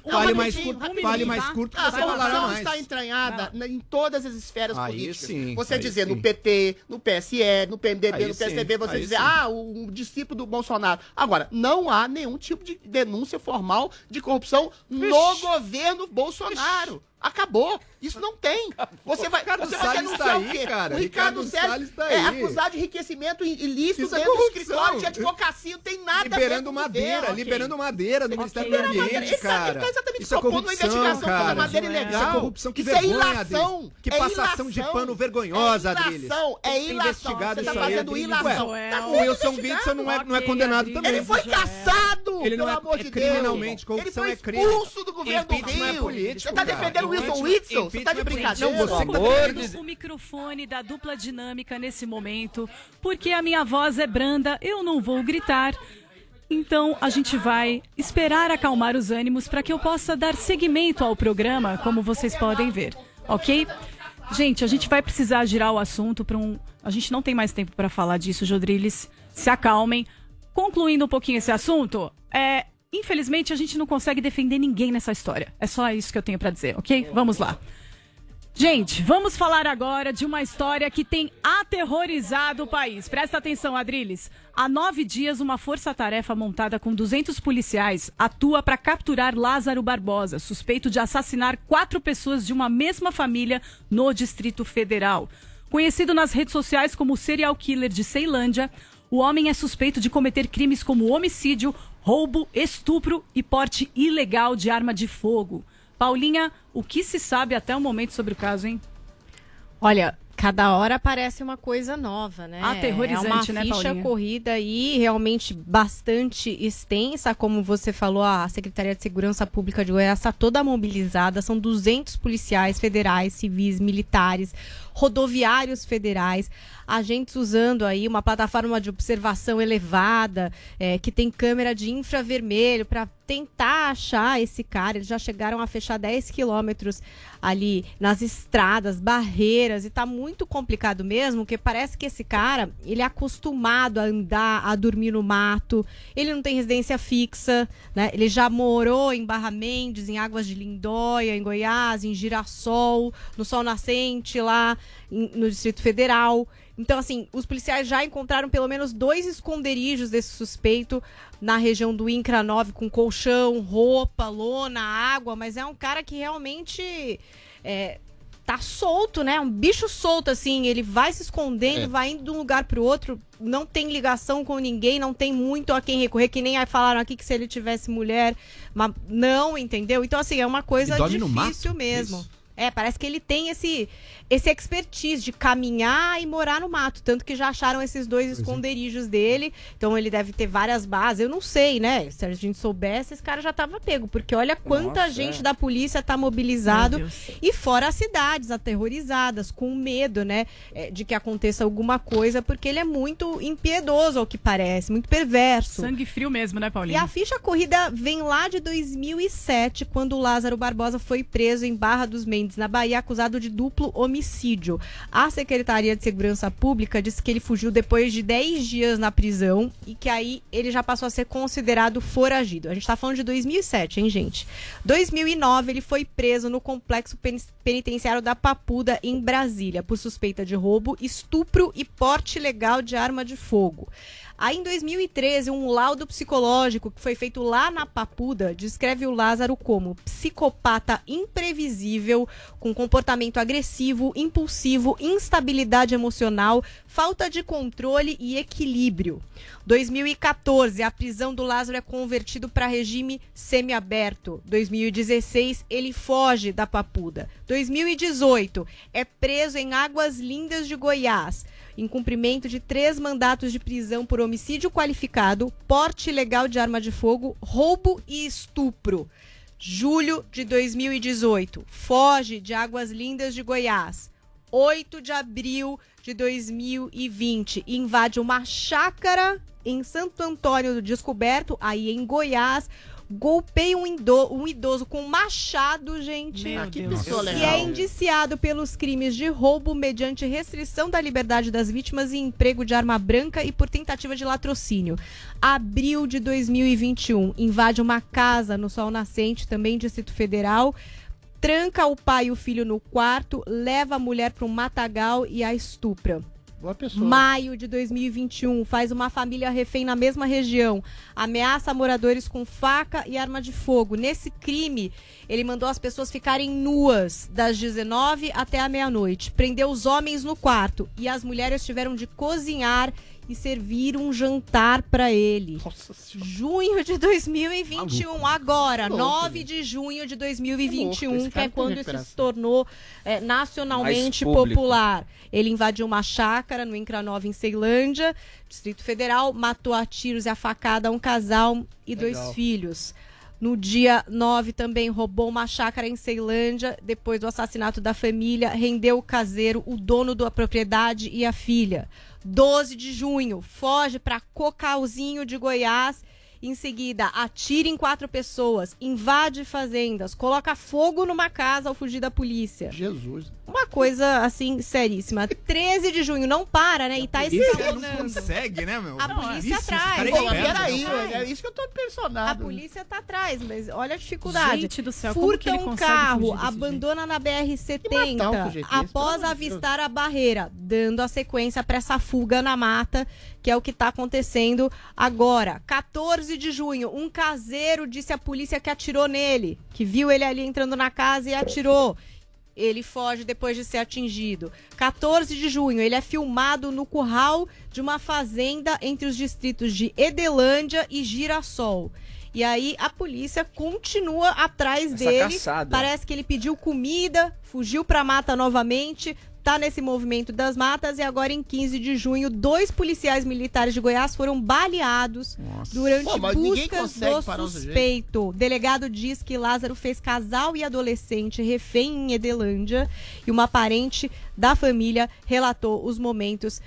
fale mais curto que você falará mais. A corrupção está entranhada em todas as esferas políticas. Sim, você dizer no PT, no PSL, no PMDB, no PSDB, você dizer, o discípulo do Bolsonaro. Agora, não há nenhum tipo de denúncia formal de corrupção no governo Bolsonaro. Acabou. Isso não tem. Você vai denunciar o quê? O Ricardo Salles é acusado de enriquecimento ilícito dentro do escritório de advocacia. Não tem nada a ver com isso. Liberando madeira do Ministério do Ambiente, cara. Ele está exatamente propondo uma investigação contra madeira ilegal. Isso é corrupção, que vergonha, Adriles. Que passação de pano vergonhosa, Adriles. É ilação. Você está fazendo ilação. O Wilson Witzel não é condenado também. Ele foi cassado, pelo amor de Deus. Criminalmente, corrupção é crime. Ele foi expulso do governo do Rio. Você está defendendo Wilson Witzel? Você tá de brincadeira? Não, o microfone da dupla dinâmica nesse momento, porque a minha voz é branda, eu não vou gritar. Então a gente vai esperar acalmar os ânimos para que eu possa dar seguimento ao programa, como vocês podem ver, ok? Gente, a gente vai precisar girar o assunto para um... A gente não tem mais tempo para falar disso, Jodriles. Se acalmem. Concluindo um pouquinho esse assunto, infelizmente, a gente não consegue defender ninguém nessa história. É só isso que eu tenho pra dizer, ok? Vamos lá. Gente, vamos falar agora de uma história que tem aterrorizado o país. Presta atenção, Adriles. Há 9 dias, uma força-tarefa montada com 200 policiais atua para capturar Lázaro Barbosa, suspeito de assassinar 4 pessoas de uma mesma família no Distrito Federal. Conhecido nas redes sociais como o serial killer de Ceilândia, o homem é suspeito de cometer crimes como homicídio, roubo, estupro e porte ilegal de arma de fogo. Paulinha, o que se sabe até o momento sobre o caso, hein? Olha, cada hora aparece uma coisa nova, né? Aterrorizante, né, Paulinha? É uma ficha corrida aí, realmente bastante extensa. Como você falou, a Secretaria de Segurança Pública de Goiás está toda mobilizada. São 200 policiais federais, civis, militares, rodoviários federais, agentes usando aí uma plataforma de observação elevada, que tem câmera de infravermelho para tentar achar esse cara. Eles já chegaram a fechar 10 quilômetros ali nas estradas, barreiras, e tá muito complicado mesmo, porque parece que esse cara, ele é acostumado a andar, a dormir no mato, ele não tem residência fixa, né? Ele já morou em Barra Mendes, em Águas de Lindóia, em Goiás, em Girassol, no Sol Nascente, lá no Distrito Federal. Então, assim, os policiais já encontraram pelo menos 2 esconderijos desse suspeito na região do Incra 9, com colchão, roupa, lona, água, mas é um cara que realmente tá solto, né? Um bicho solto, assim, ele vai se escondendo, vai indo de um lugar pro outro, não tem ligação com ninguém, não tem muito a quem recorrer, que nem aí falaram aqui que se ele tivesse mulher, mas não, entendeu? Então, assim, é uma coisa difícil mesmo. Isso. Parece que ele tem esse expertise de caminhar e morar no mato. Tanto que já acharam esses 2 esconderijos dele. Então, ele deve ter várias bases. Eu não sei, né? Se a gente soubesse, esse cara já tava pego. Porque olha quanta gente da polícia tá mobilizado. E fora as cidades aterrorizadas, com medo, né? De que aconteça alguma coisa. Porque ele é muito impiedoso, ao que parece. Muito perverso. Sangue frio mesmo, né, Paulinha? E a ficha corrida vem lá de 2007, quando o Lázaro Barbosa foi preso em Barra dos Mendes, na Bahia, acusado de duplo homicídio. A Secretaria de Segurança Pública disse que ele fugiu depois de 10 dias na prisão e que aí ele já passou a ser considerado foragido. A gente tá falando de 2007, hein, gente? 2009, ele foi preso no complexo penitenciário da Papuda, em Brasília, por suspeita de roubo, estupro e porte ilegal de arma de fogo. Aí, em 2013, um laudo psicológico que foi feito lá na Papuda descreve o Lázaro como psicopata imprevisível, com comportamento agressivo, impulsivo, instabilidade emocional, falta de controle e equilíbrio. 2014, a prisão do Lázaro é convertida para regime semiaberto. 2016, ele foge da Papuda. 2018, é preso em Águas Lindas de Goiás, em cumprimento de 3 mandatos de prisão por homicídio qualificado, porte ilegal de arma de fogo, roubo e estupro. Julho de 2018, foge de Águas Lindas de Goiás. 8 de abril de 2020, invade uma chácara em Santo Antônio do Descoberto, aí em Goiás, golpeia um idoso com machado, gente. E é indiciado pelos crimes de roubo mediante restrição da liberdade das vítimas e emprego de arma branca e por tentativa de latrocínio. Abril de 2021, invade uma casa no Sol Nascente, também Distrito Federal, tranca o pai e o filho no quarto, leva a mulher para um matagal e a estupra. Boa pessoa. Maio de 2021, faz uma família refém na mesma região, ameaça moradores com faca e arma de fogo. Nesse crime, ele mandou as pessoas ficarem nuas das 19 até a meia-noite, prendeu os homens no quarto e as mulheres tiveram de cozinhar e servir um jantar para ele. Nossa Senhora. Junho de 2021, maluco. Agora, louco, 9 de junho de 2021, que é quando isso se tornou nacionalmente popular. Ele invadiu uma chácara no Incra 9, em Ceilândia, Distrito Federal, matou a tiros e a facada um casal e 2 filhos. No dia 9 também roubou uma chácara em Ceilândia, depois do assassinato da família, rendeu o caseiro, o dono da propriedade e a filha. 12 de junho, foge para Cocalzinho de Goiás Em seguida, atira em 4 pessoas, invade fazendas, coloca fogo numa casa ao fugir da polícia. Jesus. Uma coisa, assim, seríssima. 13 de junho, não para, né? E tá escalonando. Não consegue, né, meu? A polícia atrás. Peraí, é isso que eu tô impressionado. A polícia tá atrás, mas olha a dificuldade. Gente do céu, furta como que ele um carro, abandona na BR-70, após avistar a barreira, dando a sequência pra essa fuga na mata, que é o que tá acontecendo agora. 14 de junho, um caseiro disse à polícia que atirou nele, que viu ele ali entrando na casa e atirou. Ele foge depois de ser atingido. 14 de junho, ele é filmado no curral de uma fazenda entre os distritos de Edelândia e Girassol. E aí a polícia continua atrás dele. Caçada. Parece que ele pediu comida, fugiu pra mata novamente, tá nesse movimento das matas. E agora em 15 de junho, 2 policiais militares de Goiás foram baleados. Nossa. Durante buscas do suspeito. O delegado diz que Lázaro fez casal e adolescente refém em Edelândia, e uma parente da família relatou os momentos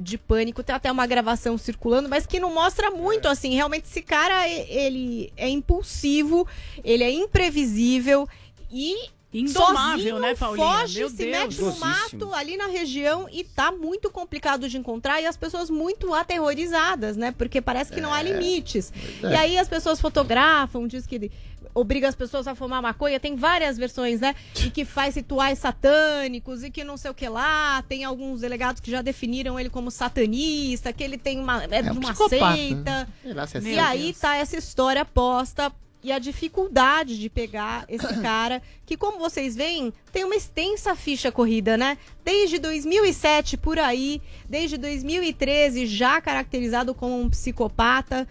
de pânico. Tem até uma gravação circulando, mas que não mostra muito, assim, realmente esse cara, ele é impulsivo, ele é imprevisível e indomável, sozinho, né, Paulinha? Foge, meu se Deus. Mete no mato ali na região e tá muito complicado de encontrar, e as pessoas muito aterrorizadas, né? Porque parece que não há limites. É. E aí as pessoas fotografam, diz que obriga as pessoas a fumar maconha, tem várias versões, né? E que faz rituais satânicos e que não sei o que lá. Tem alguns delegados que já definiram ele como satanista, que ele tem uma de uma seita. Né? E aí tá essa história posta. E a dificuldade de pegar esse cara, que, como vocês veem, tem uma extensa ficha corrida, né? Desde 2007, por aí, desde 2013, já caracterizado como um psicopata.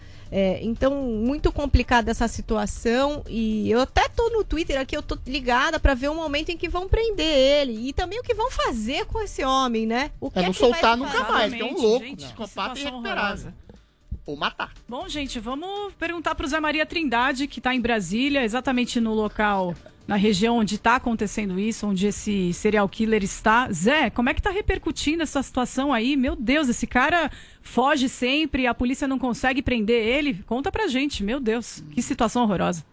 Então, muito complicada essa situação, e eu até tô no Twitter aqui, eu tô ligada pra ver o momento em que vão prender ele, e também o que vão fazer com esse homem, né? O que é não que soltar nunca mais, que é um louco, gente, psicopata irrecuperável. Ou matar. Bom, gente, vamos perguntar para o Zé Maria Trindade, que está em Brasília, exatamente no local, na região onde está acontecendo isso, onde esse serial killer está. Zé, como é que está repercutindo essa situação aí? Meu Deus, esse cara foge sempre, a polícia não consegue prender ele. Conta pra gente, meu Deus, que situação horrorosa.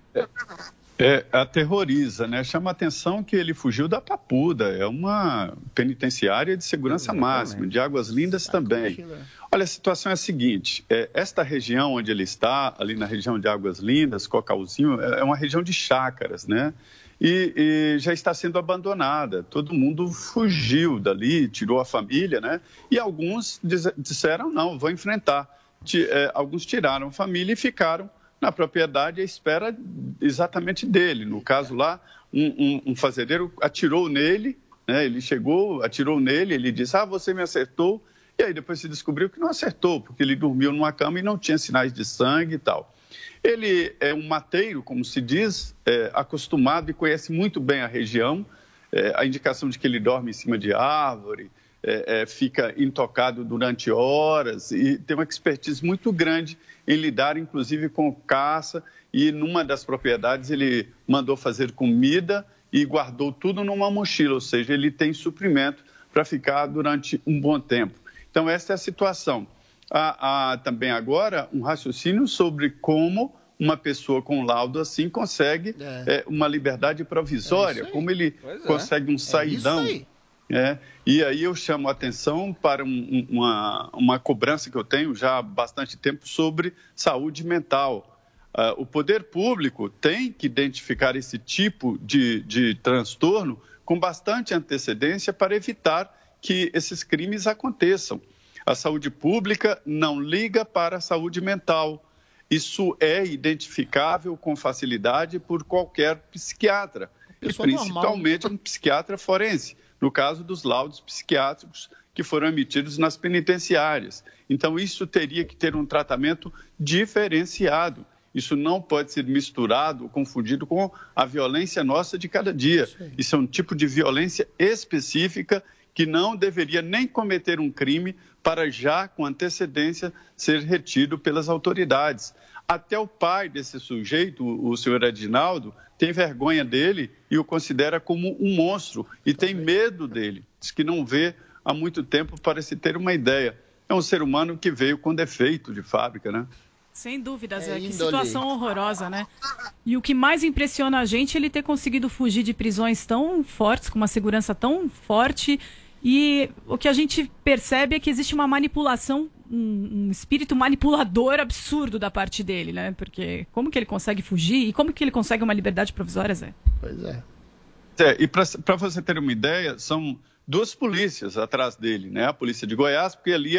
Aterroriza, né? Chama a atenção que ele fugiu da Papuda, é uma penitenciária de segurança máxima, de Águas Lindas também. Olha, a situação é a seguinte, esta região onde ele está, ali na região de Águas Lindas, Cocalzinho, é uma região de chácaras, né? E já está sendo abandonada, todo mundo fugiu dali, tirou a família, né? E alguns disseram, não, vou enfrentar. Alguns tiraram a família e ficaram na propriedade à espera exatamente dele. No caso lá, um fazendeiro atirou nele, né? Ele chegou, atirou nele, ele disse, você me acertou, e aí depois se descobriu que não acertou, porque ele dormiu numa cama e não tinha sinais de sangue e tal. Ele é um mateiro, como se diz, acostumado e conhece muito bem a região, a indicação de que ele dorme em cima de árvore, fica intocado durante horas e tem uma expertise muito grande em lidar, inclusive, com caça. E numa das propriedades ele mandou fazer comida e guardou tudo numa mochila, ou seja, ele tem suprimento para ficar durante um bom tempo. Então, essa é a situação. Há também agora um raciocínio sobre como uma pessoa com laudo assim consegue uma liberdade provisória, como ele consegue um saidão. E aí eu chamo a atenção para uma cobrança que eu tenho já há bastante tempo sobre saúde mental. O poder público tem que identificar esse tipo de transtorno com bastante antecedência para evitar que esses crimes aconteçam. A saúde pública não liga para a saúde mental. Isso é identificável com facilidade por qualquer psiquiatra, e principalmente um psiquiatra forense, no caso dos laudos psiquiátricos que foram emitidos nas penitenciárias. Então, isso teria que ter um tratamento diferenciado. Isso não pode ser misturado ou confundido com a violência nossa de cada dia. Isso é um tipo de violência específica que não deveria nem cometer um crime para já, com antecedência, ser retido pelas autoridades. Até o pai desse sujeito, o senhor Adinaldo, tem vergonha dele e o considera como um monstro e tem medo dele, diz que não vê há muito tempo para se ter uma ideia. É um ser humano que veio com defeito de fábrica, né? Sem dúvidas, é, que situação horrorosa, né? E o que mais impressiona a gente é ele ter conseguido fugir de prisões tão fortes, com uma segurança tão forte. E o que a gente percebe é que existe uma manipulação, um espírito manipulador absurdo da parte dele, né? Porque como que ele consegue fugir e como que ele consegue uma liberdade provisória, Zé? Pois é. E para você ter uma ideia, são duas polícias atrás dele, né? A polícia de Goiás, porque ali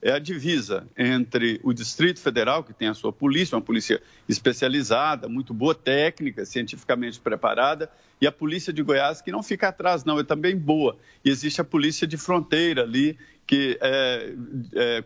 é a divisa entre o Distrito Federal, que tem a sua polícia, uma polícia especializada, muito boa técnica, cientificamente preparada, e a polícia de Goiás, que não fica atrás, não, é também boa. E existe a polícia de fronteira ali, que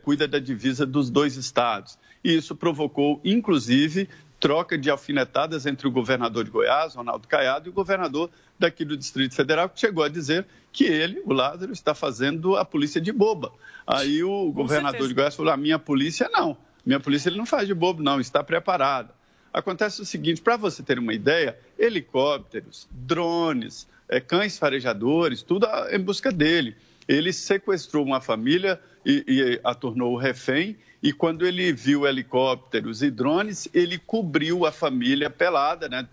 cuida da divisa dos dois estados. E isso provocou, inclusive, troca de alfinetadas entre o governador de Goiás, Ronaldo Caiado, e o governador daqui do Distrito Federal, que chegou a dizer que ele, o Lázaro, está fazendo a polícia de boba. Aí o governador de Goiás falou, a minha polícia não, minha polícia ele não faz de bobo não, está preparada. Acontece o seguinte, para você ter uma ideia, helicópteros, drones, cães farejadores, tudo em busca dele. Ele sequestrou uma família e a tornou refém, e quando ele viu helicópteros e drones, ele cobriu a família pelada, né?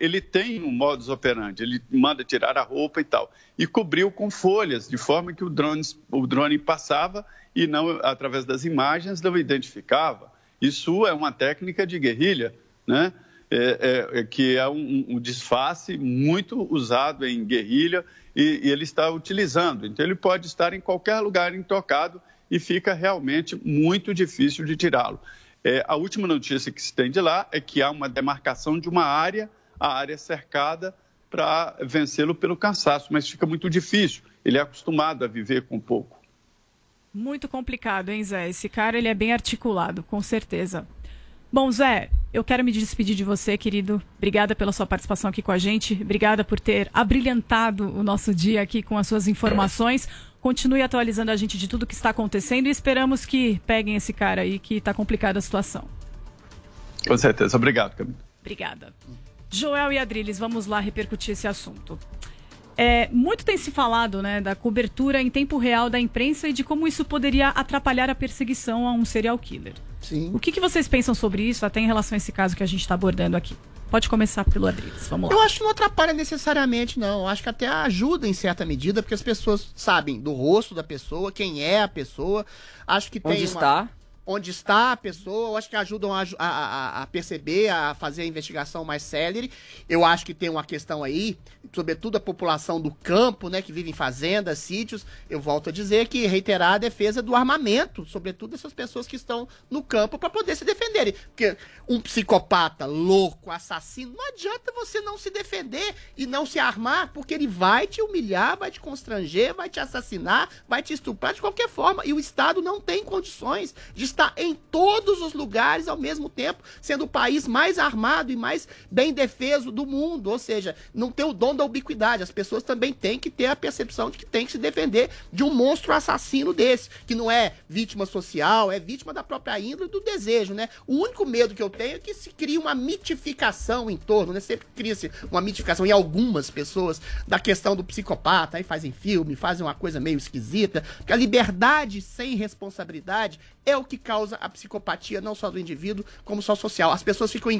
Ele tem um modus operandi, ele manda tirar a roupa e tal, e cobriu com folhas, de forma que o drone passava e não, através das imagens, não identificava. Isso é uma técnica de guerrilha, né? Que é um disfarce muito usado em guerrilha e ele está utilizando. Então, ele pode estar em qualquer lugar intocado e fica realmente muito difícil de tirá-lo. A última notícia que se tem de lá é que há uma demarcação de uma área, a área cercada, para vencê-lo pelo cansaço, mas fica muito difícil. Ele é acostumado a viver com pouco. Muito complicado, hein, Zé? Esse cara ele é bem articulado, com certeza. Bom, Zé, eu quero me despedir de você, querido. Obrigada pela sua participação aqui com a gente. Obrigada por ter abrilhantado o nosso dia aqui com as suas informações. Continue atualizando a gente de tudo que está acontecendo e esperamos que peguem esse cara aí, que está complicada a situação. Com certeza. Obrigado, Camila. Obrigada. Joel e Adriles, vamos lá repercutir esse assunto. Muito tem se falado, né, da cobertura em tempo real da imprensa e de como isso poderia atrapalhar a perseguição a um serial killer. Sim. O que vocês pensam sobre isso, até em relação a esse caso que a gente está abordando aqui? Pode começar pelo Adriles, vamos lá. Eu acho que não atrapalha necessariamente, não. Eu acho que até ajuda em certa medida, porque as pessoas sabem do rosto da pessoa, quem é a pessoa. Acho que tem onde está a pessoa, eu acho que ajudam a perceber, a fazer a investigação mais célere. Eu acho que tem uma questão aí, sobretudo a população do campo, né, que vive em fazendas, sítios. Eu volto a dizer que reiterar a defesa do armamento, sobretudo essas pessoas que estão no campo para poder se defenderem. Porque um psicopata louco, assassino, não adianta você não se defender e não se armar, porque ele vai te humilhar, vai te constranger, vai te assassinar, vai te estuprar de qualquer forma. E o Estado não tem condições de está em todos os lugares ao mesmo tempo, sendo o país mais armado e mais bem defeso do mundo. Ou seja, não tem o dom da ubiquidade. As pessoas também têm que ter a percepção de que tem que se defender de um monstro assassino desse, que não é vítima social, é vítima da própria índole do desejo, né? O único medo que eu tenho é que se crie uma mitificação em torno, né? Sempre cria-se uma mitificação em algumas pessoas da questão do psicopata, aí fazem filme, fazem uma coisa meio esquisita, porque a liberdade sem responsabilidade é o que causa a psicopatia, não só do indivíduo, como só social. As pessoas ficam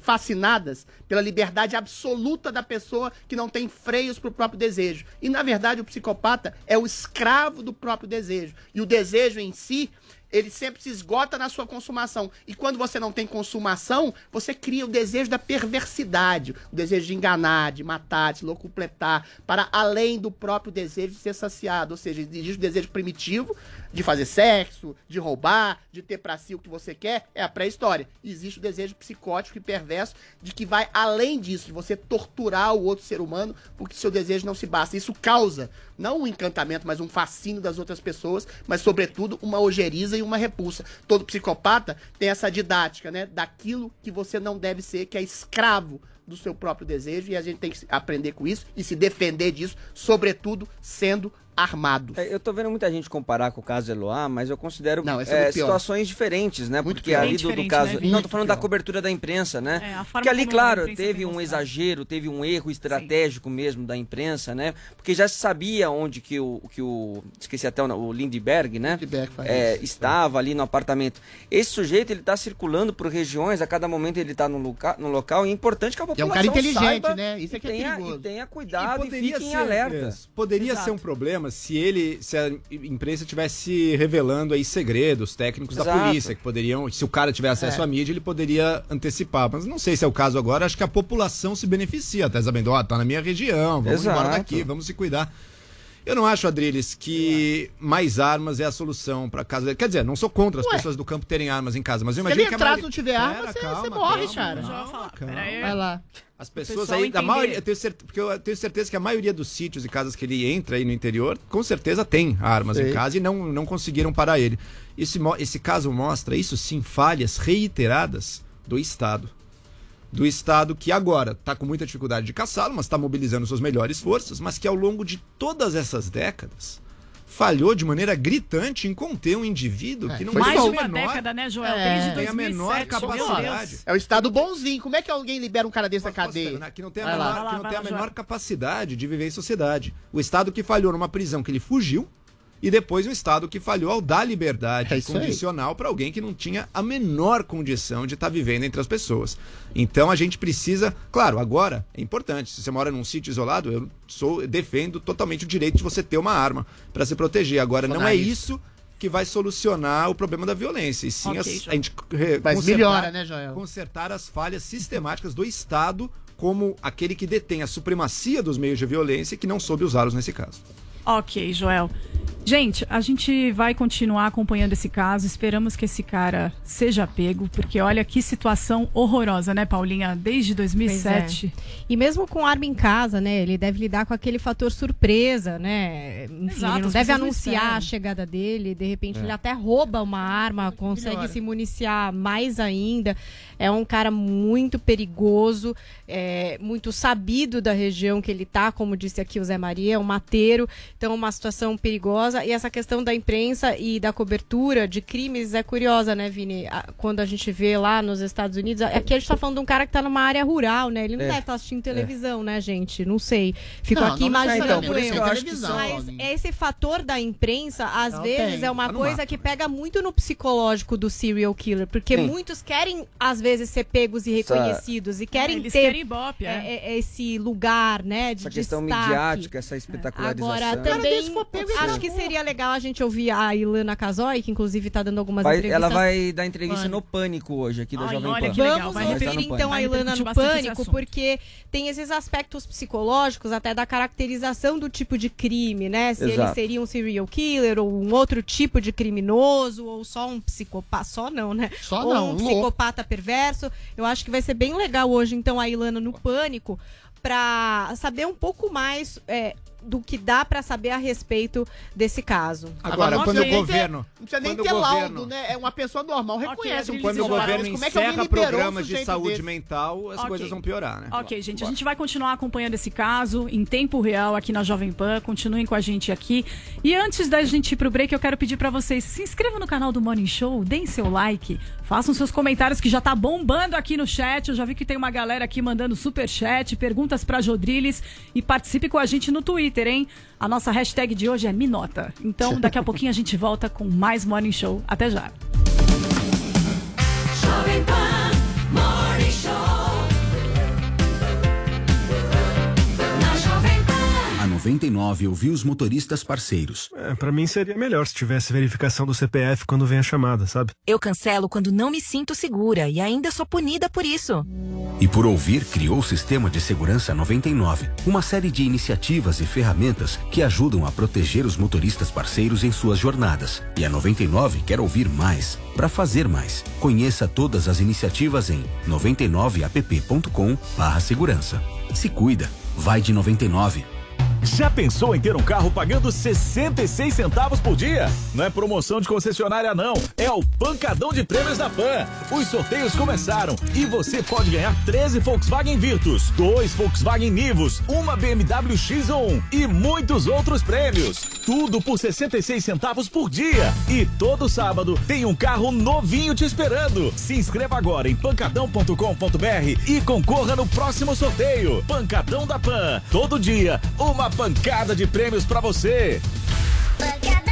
fascinadas pela liberdade absoluta da pessoa que não tem freios para o próprio desejo. E, na verdade, o psicopata é o escravo do próprio desejo. E o desejo em si, ele sempre se esgota na sua consumação. E quando você não tem consumação, você cria o desejo da perversidade, o desejo de enganar, de matar, de locupletar, para além do próprio desejo de ser saciado. Ou seja, existe o desejo primitivo de fazer sexo, de roubar, de ter para si o que você quer, é a pré-história. Existe o desejo psicótico e perverso de que vai além disso, de você torturar o outro ser humano porque seu desejo não se basta. Isso causa, não um encantamento, mas um fascínio das outras pessoas, mas, sobretudo, uma ojeriza e uma repulsa. Todo psicopata tem essa didática, né, daquilo que você não deve ser, que é escravo do seu próprio desejo, e a gente tem que aprender com isso e se defender disso, sobretudo sendo armados. Eu tô vendo muita gente comparar com o caso Eloá, mas eu considero situações diferentes, né? Muito porque ali do caso... Né? Não, tô falando da cobertura da imprensa, né? É, porque ali, claro, teve um exagero, teve um erro estratégico mesmo da imprensa, né? Porque já se sabia onde que o esqueci até o Lindbergh, né? Lindbergh estava ali no apartamento. Esse sujeito, ele tá circulando por regiões, a cada momento ele tá num local, e é importante que a população saiba. É um cara inteligente, né? Isso aqui é perigoso. E tenha cuidado e fiquem alertas. Poderia ser um problema se a imprensa estivesse revelando aí segredos técnicos da polícia, que poderiam, se o cara tiver acesso à mídia, ele poderia antecipar. Mas não sei se é o caso agora, acho que a população se beneficia, até sabendo, tá na minha região, vamos embora daqui, vamos se cuidar. Eu não acho, Adriles, que mais armas é a solução para casa. Quer dizer, não sou contra as pessoas do campo terem armas em casa, mas eu imagino que a maioria... Se ele entrar, não tiver arma, você morre, cara. Vai lá. As pessoas aí, da maioria, eu tenho certeza que a maioria dos sítios e casas que ele entra aí no interior, com certeza tem armas em casa e não conseguiram parar ele. Esse caso mostra, isso sim, falhas reiteradas do Estado. Do Estado que agora está com muita dificuldade de caçá-lo, mas está mobilizando suas melhores forças, mas que ao longo de todas essas décadas falhou de maneira gritante em conter um indivíduo que não foi mais uma década, né, Joel? Desde 2007, tem a menor capacidade. É o Estado bonzinho. Como é que alguém libera um cara desse da cadeia? Que não tem a menor capacidade de viver em sociedade. O Estado que falhou numa prisão que ele fugiu, e depois o Estado que falhou ao dar liberdade condicional para alguém que não tinha a menor condição de estar vivendo entre as pessoas. Então a gente precisa... Claro, agora é importante. Se você mora num sítio isolado, eu defendo totalmente o direito de você ter uma arma para se proteger. Agora, não é isso que vai solucionar o problema da violência. E sim, a gente melhora, né, Joel? Consertar as falhas sistemáticas do Estado como aquele que detém a supremacia dos meios de violência e que não soube usá-los nesse caso. Ok, Joel. Gente, a gente vai continuar acompanhando esse caso. Esperamos que esse cara seja pego, porque olha que situação horrorosa, né, Paulinha? Desde 2007. E mesmo com arma em casa, né, ele deve lidar com aquele fator surpresa, né? Enfim, ele não deve anunciar a chegada dele. De repente, ele até rouba uma arma, consegue se municiar mais ainda. É um cara muito perigoso, muito sabido da região que ele tá, como disse aqui o Zé Maria, é um mateiro. Então, uma situação perigosa. E essa questão da imprensa e da cobertura de crimes é curiosa, né, Vini? Quando a gente vê lá nos Estados Unidos... Aqui a gente tá falando de um cara que tá numa área rural, né? Ele não deve estar assistindo televisão, né, gente? Não sei. Fico aqui imaginando. Mas esse fator da imprensa, às vezes, é uma coisa que pega muito no psicológico do serial killer. Porque muitos querem, às vezes, ser pegos e reconhecidos. E querem ter ibope, esse lugar, né, de essa questão destaque. Midiática, essa espetacularização. Agora, também, acho que seria legal a gente ouvir a Ilana Casoy, que inclusive está dando algumas entrevistas. Ela vai dar entrevista no Pânico hoje, aqui da Jovem Pan. Vamos ouvir então a Ilana no Pânico, porque tem esses aspectos psicológicos até da caracterização do tipo de crime, né? Se ele seria um serial killer ou um outro tipo de criminoso, ou só um psicopata, um psicopata perverso. Eu acho que vai ser bem legal hoje, então, a Ilana no Pânico, para saber um pouco mais do que dá para saber a respeito desse caso. Agora, quando o governo... Não precisa nem ter laudo, né? É uma pessoa normal, reconhece. Quando o governo encerra programas de saúde mental, as coisas vão piorar, né? Ok, gente, a gente vai continuar acompanhando esse caso em tempo real aqui na Jovem Pan. Continuem com a gente aqui. E antes da gente ir pro break, eu quero pedir para vocês, se inscrevam no canal do Morning Show, deem seu like, façam seus comentários que já tá bombando aqui no chat. Eu já vi que tem uma galera aqui mandando superchat, pergunta para Jodriles, e participe com a gente no Twitter, hein? A nossa hashtag de hoje é Minota. Então, daqui a pouquinho a gente volta com mais Morning Show. Até já. Jovem Pan Morning Show. Na Jovem Pan. A 99 ouviu os motoristas parceiros. Pra mim seria melhor se tivesse verificação do CPF quando vem a chamada, sabe? Eu cancelo quando não me sinto segura e ainda sou punida por isso. E por ouvir, criou o Sistema de Segurança 99, uma série de iniciativas e ferramentas que ajudam a proteger os motoristas parceiros em suas jornadas. E a 99 quer ouvir mais, para fazer mais. Conheça todas as iniciativas em 99app.com/segurança. Se cuida, vai de 99. Já pensou em ter um carro pagando 66 centavos por dia? Não é promoção de concessionária não, é o pancadão de prêmios da Pan. Os sorteios começaram e você pode ganhar 13 Volkswagen Virtus, 2 Volkswagen Nivus, uma BMW X1 e muitos outros prêmios. Tudo por 66 centavos por dia. E todo sábado tem um carro novinho te esperando. Se inscreva agora em pancadão.com.br e concorra no próximo sorteio. Pancadão da Pan. Todo dia, uma pancada de prêmios pra você. Pancadão.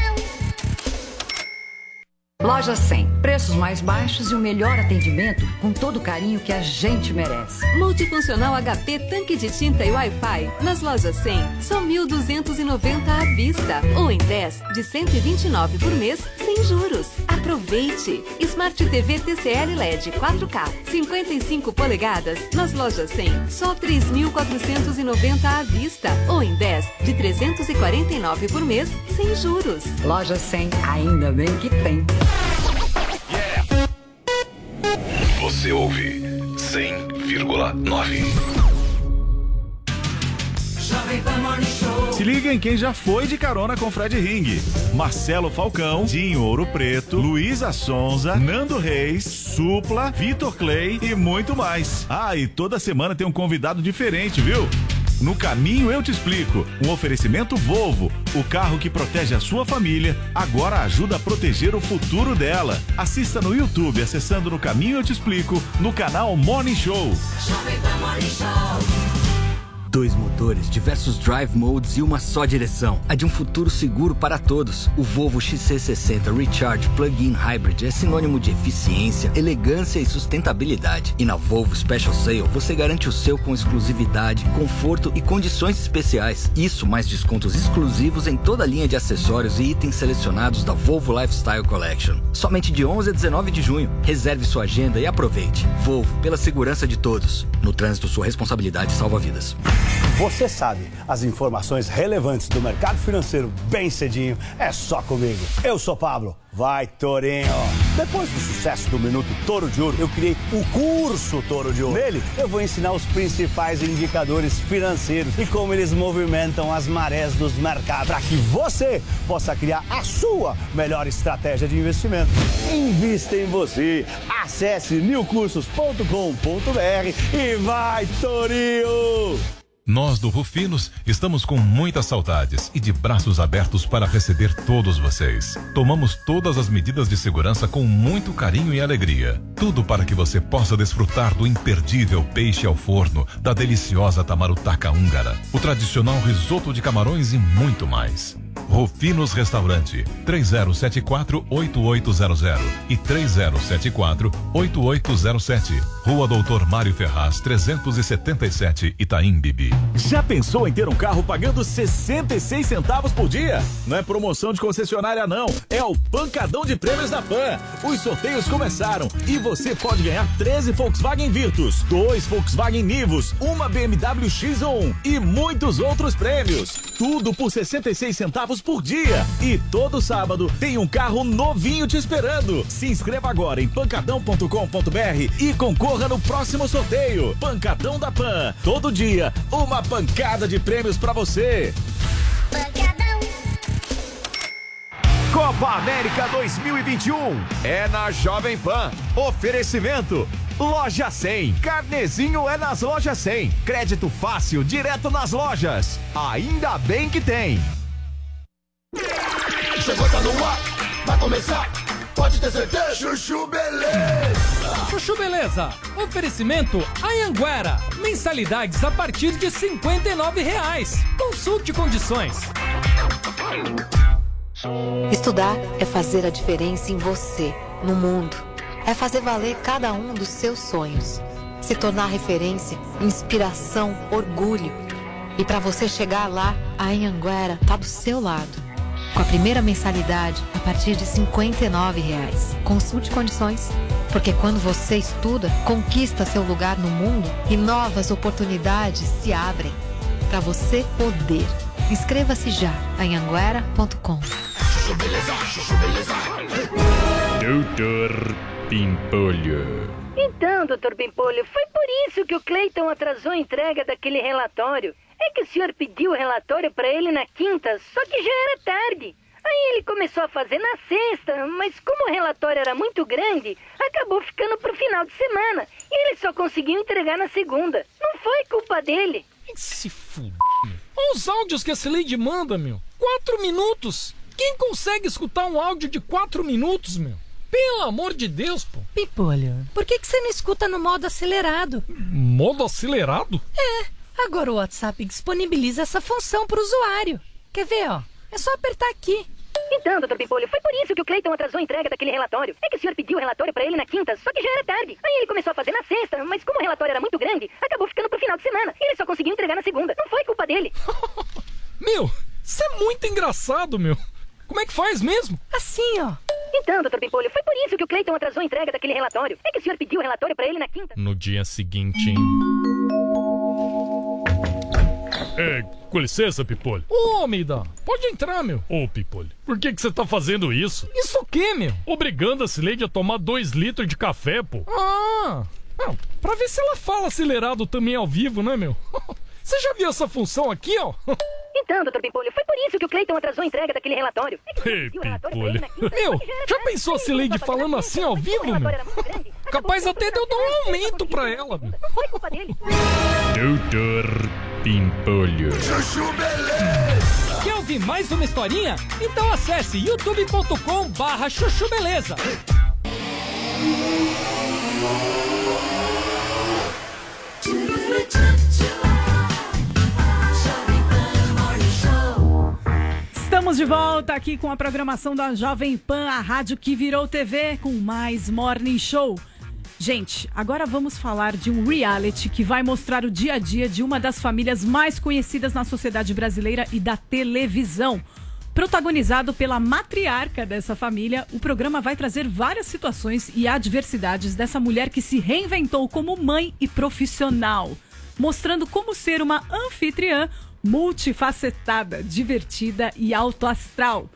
Loja 100. Preços mais baixos e o melhor atendimento com todo o carinho que a gente merece. Multifuncional HP, tanque de tinta e Wi-Fi. Nas lojas 100, só 1.290 à vista. Ou em 10, de 129 por mês, sem juros. Aproveite! Smart TV TCL LED 4K, 55 polegadas. Nas lojas 100, só 3.490 à vista. Ou em 10, de 349 por mês, sem juros. Loja 100, ainda bem que tem. Você ouve 100,9. Se liga em quem já foi de carona com Fred Ring: Marcelo Falcão, Dinho Ouro Preto, Luísa Sonza, Nando Reis, Supla, Vitor Clay e muito mais. Ah, e toda semana tem um convidado diferente, viu? No Caminho Eu Te Explico, um oferecimento Volvo, o carro que protege a sua família, agora ajuda a proteger o futuro dela. Assista no YouTube, acessando No Caminho Eu Te Explico, no canal Morning Show. Dois motores, diversos drive modes e uma só direção. A de um futuro seguro para todos. O Volvo XC60 Recharge Plug-in Hybrid é sinônimo de eficiência, elegância e sustentabilidade. E na Volvo Special Sale, você garante o seu com exclusividade, conforto e condições especiais. Isso mais descontos exclusivos em toda a linha de acessórios e itens selecionados da Volvo Lifestyle Collection. Somente de 11 a 19 de junho. Reserve sua agenda e aproveite. Volvo, pela segurança de todos. No trânsito, sua responsabilidade salva vidas. Você sabe, as informações relevantes do mercado financeiro bem cedinho é só comigo. Eu sou Pablo. Vai, Tourinho! Depois do sucesso do Minuto Touro de Ouro, eu criei o curso Touro de Ouro. Nele, eu vou ensinar os principais indicadores financeiros e como eles movimentam as marés dos mercados, para que você possa criar a sua melhor estratégia de investimento. Invista em você! Acesse newcursos.com.br e vai, Tourinho! Nós do Rufinos estamos com muitas saudades e de braços abertos para receber todos vocês. Tomamos todas as medidas de segurança com muito carinho e alegria. Tudo para que você possa desfrutar do imperdível peixe ao forno, da deliciosa tamarutaca húngara, o tradicional risoto de camarões e muito mais. Rufinos Restaurante, 3074-8800 e 3074-8807. Rua Doutor Mário Ferraz, 377, Itaim Bibi. Já pensou em ter um carro pagando 66 centavos por dia? Não é promoção de concessionária não, é o pancadão de prêmios da Pan. Os sorteios começaram e você pode ganhar 13 Volkswagen Virtus, 2 Volkswagen Nivus, uma BMW X1 e muitos outros prêmios. Tudo por 66 centavos por dia. E todo sábado tem um carro novinho te esperando. Se inscreva agora em pancadão.com.br e concorra no próximo sorteio. Pancadão da Pan. Todo dia, uma pancada de prêmios pra você. Pancadão. Copa América 2021 é na Jovem Pan. Oferecimento Loja 100. Carnezinho é nas Lojas 100. Crédito fácil, direto nas lojas. Ainda bem que tem. Chegou, tá no ar, vai começar, pode ter certeza. Chuchu Beleza. Chuchu Beleza, oferecimento Anhanguera, mensalidades a partir de R$59. Consulte condições. Estudar é fazer a diferença em você, no mundo. É fazer valer cada um dos seus sonhos. Se tornar referência, inspiração, orgulho. E para você chegar lá, a Anhanguera tá do seu lado. Com a primeira mensalidade, a partir de R$59. Consulte condições. Porque quando você estuda, conquista seu lugar no mundo e novas oportunidades se abrem. Para você poder. Inscreva-se já em anhanguera.com. Doutor Pimpolho. Então, doutor Pimpolho, foi por isso que o Cleiton atrasou a entrega daquele relatório. É que o senhor pediu o relatório para ele na quinta, só que já era tarde. Aí ele começou a fazer na sexta, mas como o relatório era muito grande, acabou ficando pro final de semana. E ele só conseguiu entregar na segunda. Não foi culpa dele. Se fuder. Olha os áudios que essa lady manda, meu. 4 minutos. Quem consegue escutar um áudio de 4 minutos, meu? Pelo amor de Deus, pô. Pipolho, por que você não escuta no modo acelerado? Modo acelerado? É, agora o WhatsApp disponibiliza essa função pro usuário. Quer ver, ó? É só apertar aqui. Então, doutor Pipolho, foi por isso que o Cleiton atrasou a entrega daquele relatório. É que o senhor pediu o relatório pra ele na quinta, só que já era tarde. Aí ele começou a fazer na sexta, mas como o relatório era muito grande, acabou ficando pro final de semana. E ele só conseguiu entregar na segunda. Não foi culpa dele. Meu, isso é muito engraçado, meu. Como é que faz mesmo? Assim, ó. Então, doutor Pipolho, foi por isso que o Cleiton atrasou a entrega daquele relatório. É que o senhor pediu o relatório pra ele na quinta... No dia seguinte, hein? Com licença, Pipolho. Ô, Almeida, pode entrar, meu. Ô, Pipolho, por que você tá fazendo isso? Isso o quê, meu? Obrigando a Ceilândia a tomar 2 litros de café, pô. Ah, pra ver se ela fala acelerado também ao vivo, né, meu? Você já viu essa função aqui, ó? Então, doutor Pipolho, foi por isso que o Cleiton atrasou a entrega daquele relatório. Ei, Pipolho. Meu, já pensou a Ceilândia falando assim ao vivo, meu? Capaz até de eu dar um aumento pra ela, meu. Foi culpa dele. Doutor Pimpolho. Chuchu Beleza! Quer ouvir mais uma historinha? Então acesse youtube.com/chuchu beleza. Estamos de volta aqui com a programação da Jovem Pan, a rádio que virou TV, com mais Morning Show. Gente, agora vamos falar de um reality que vai mostrar o dia a dia de uma das famílias mais conhecidas na sociedade brasileira e da televisão. Protagonizado pela matriarca dessa família, o programa vai trazer várias situações e adversidades dessa mulher que se reinventou como mãe e profissional, mostrando como ser uma anfitriã multifacetada, divertida e autoastral.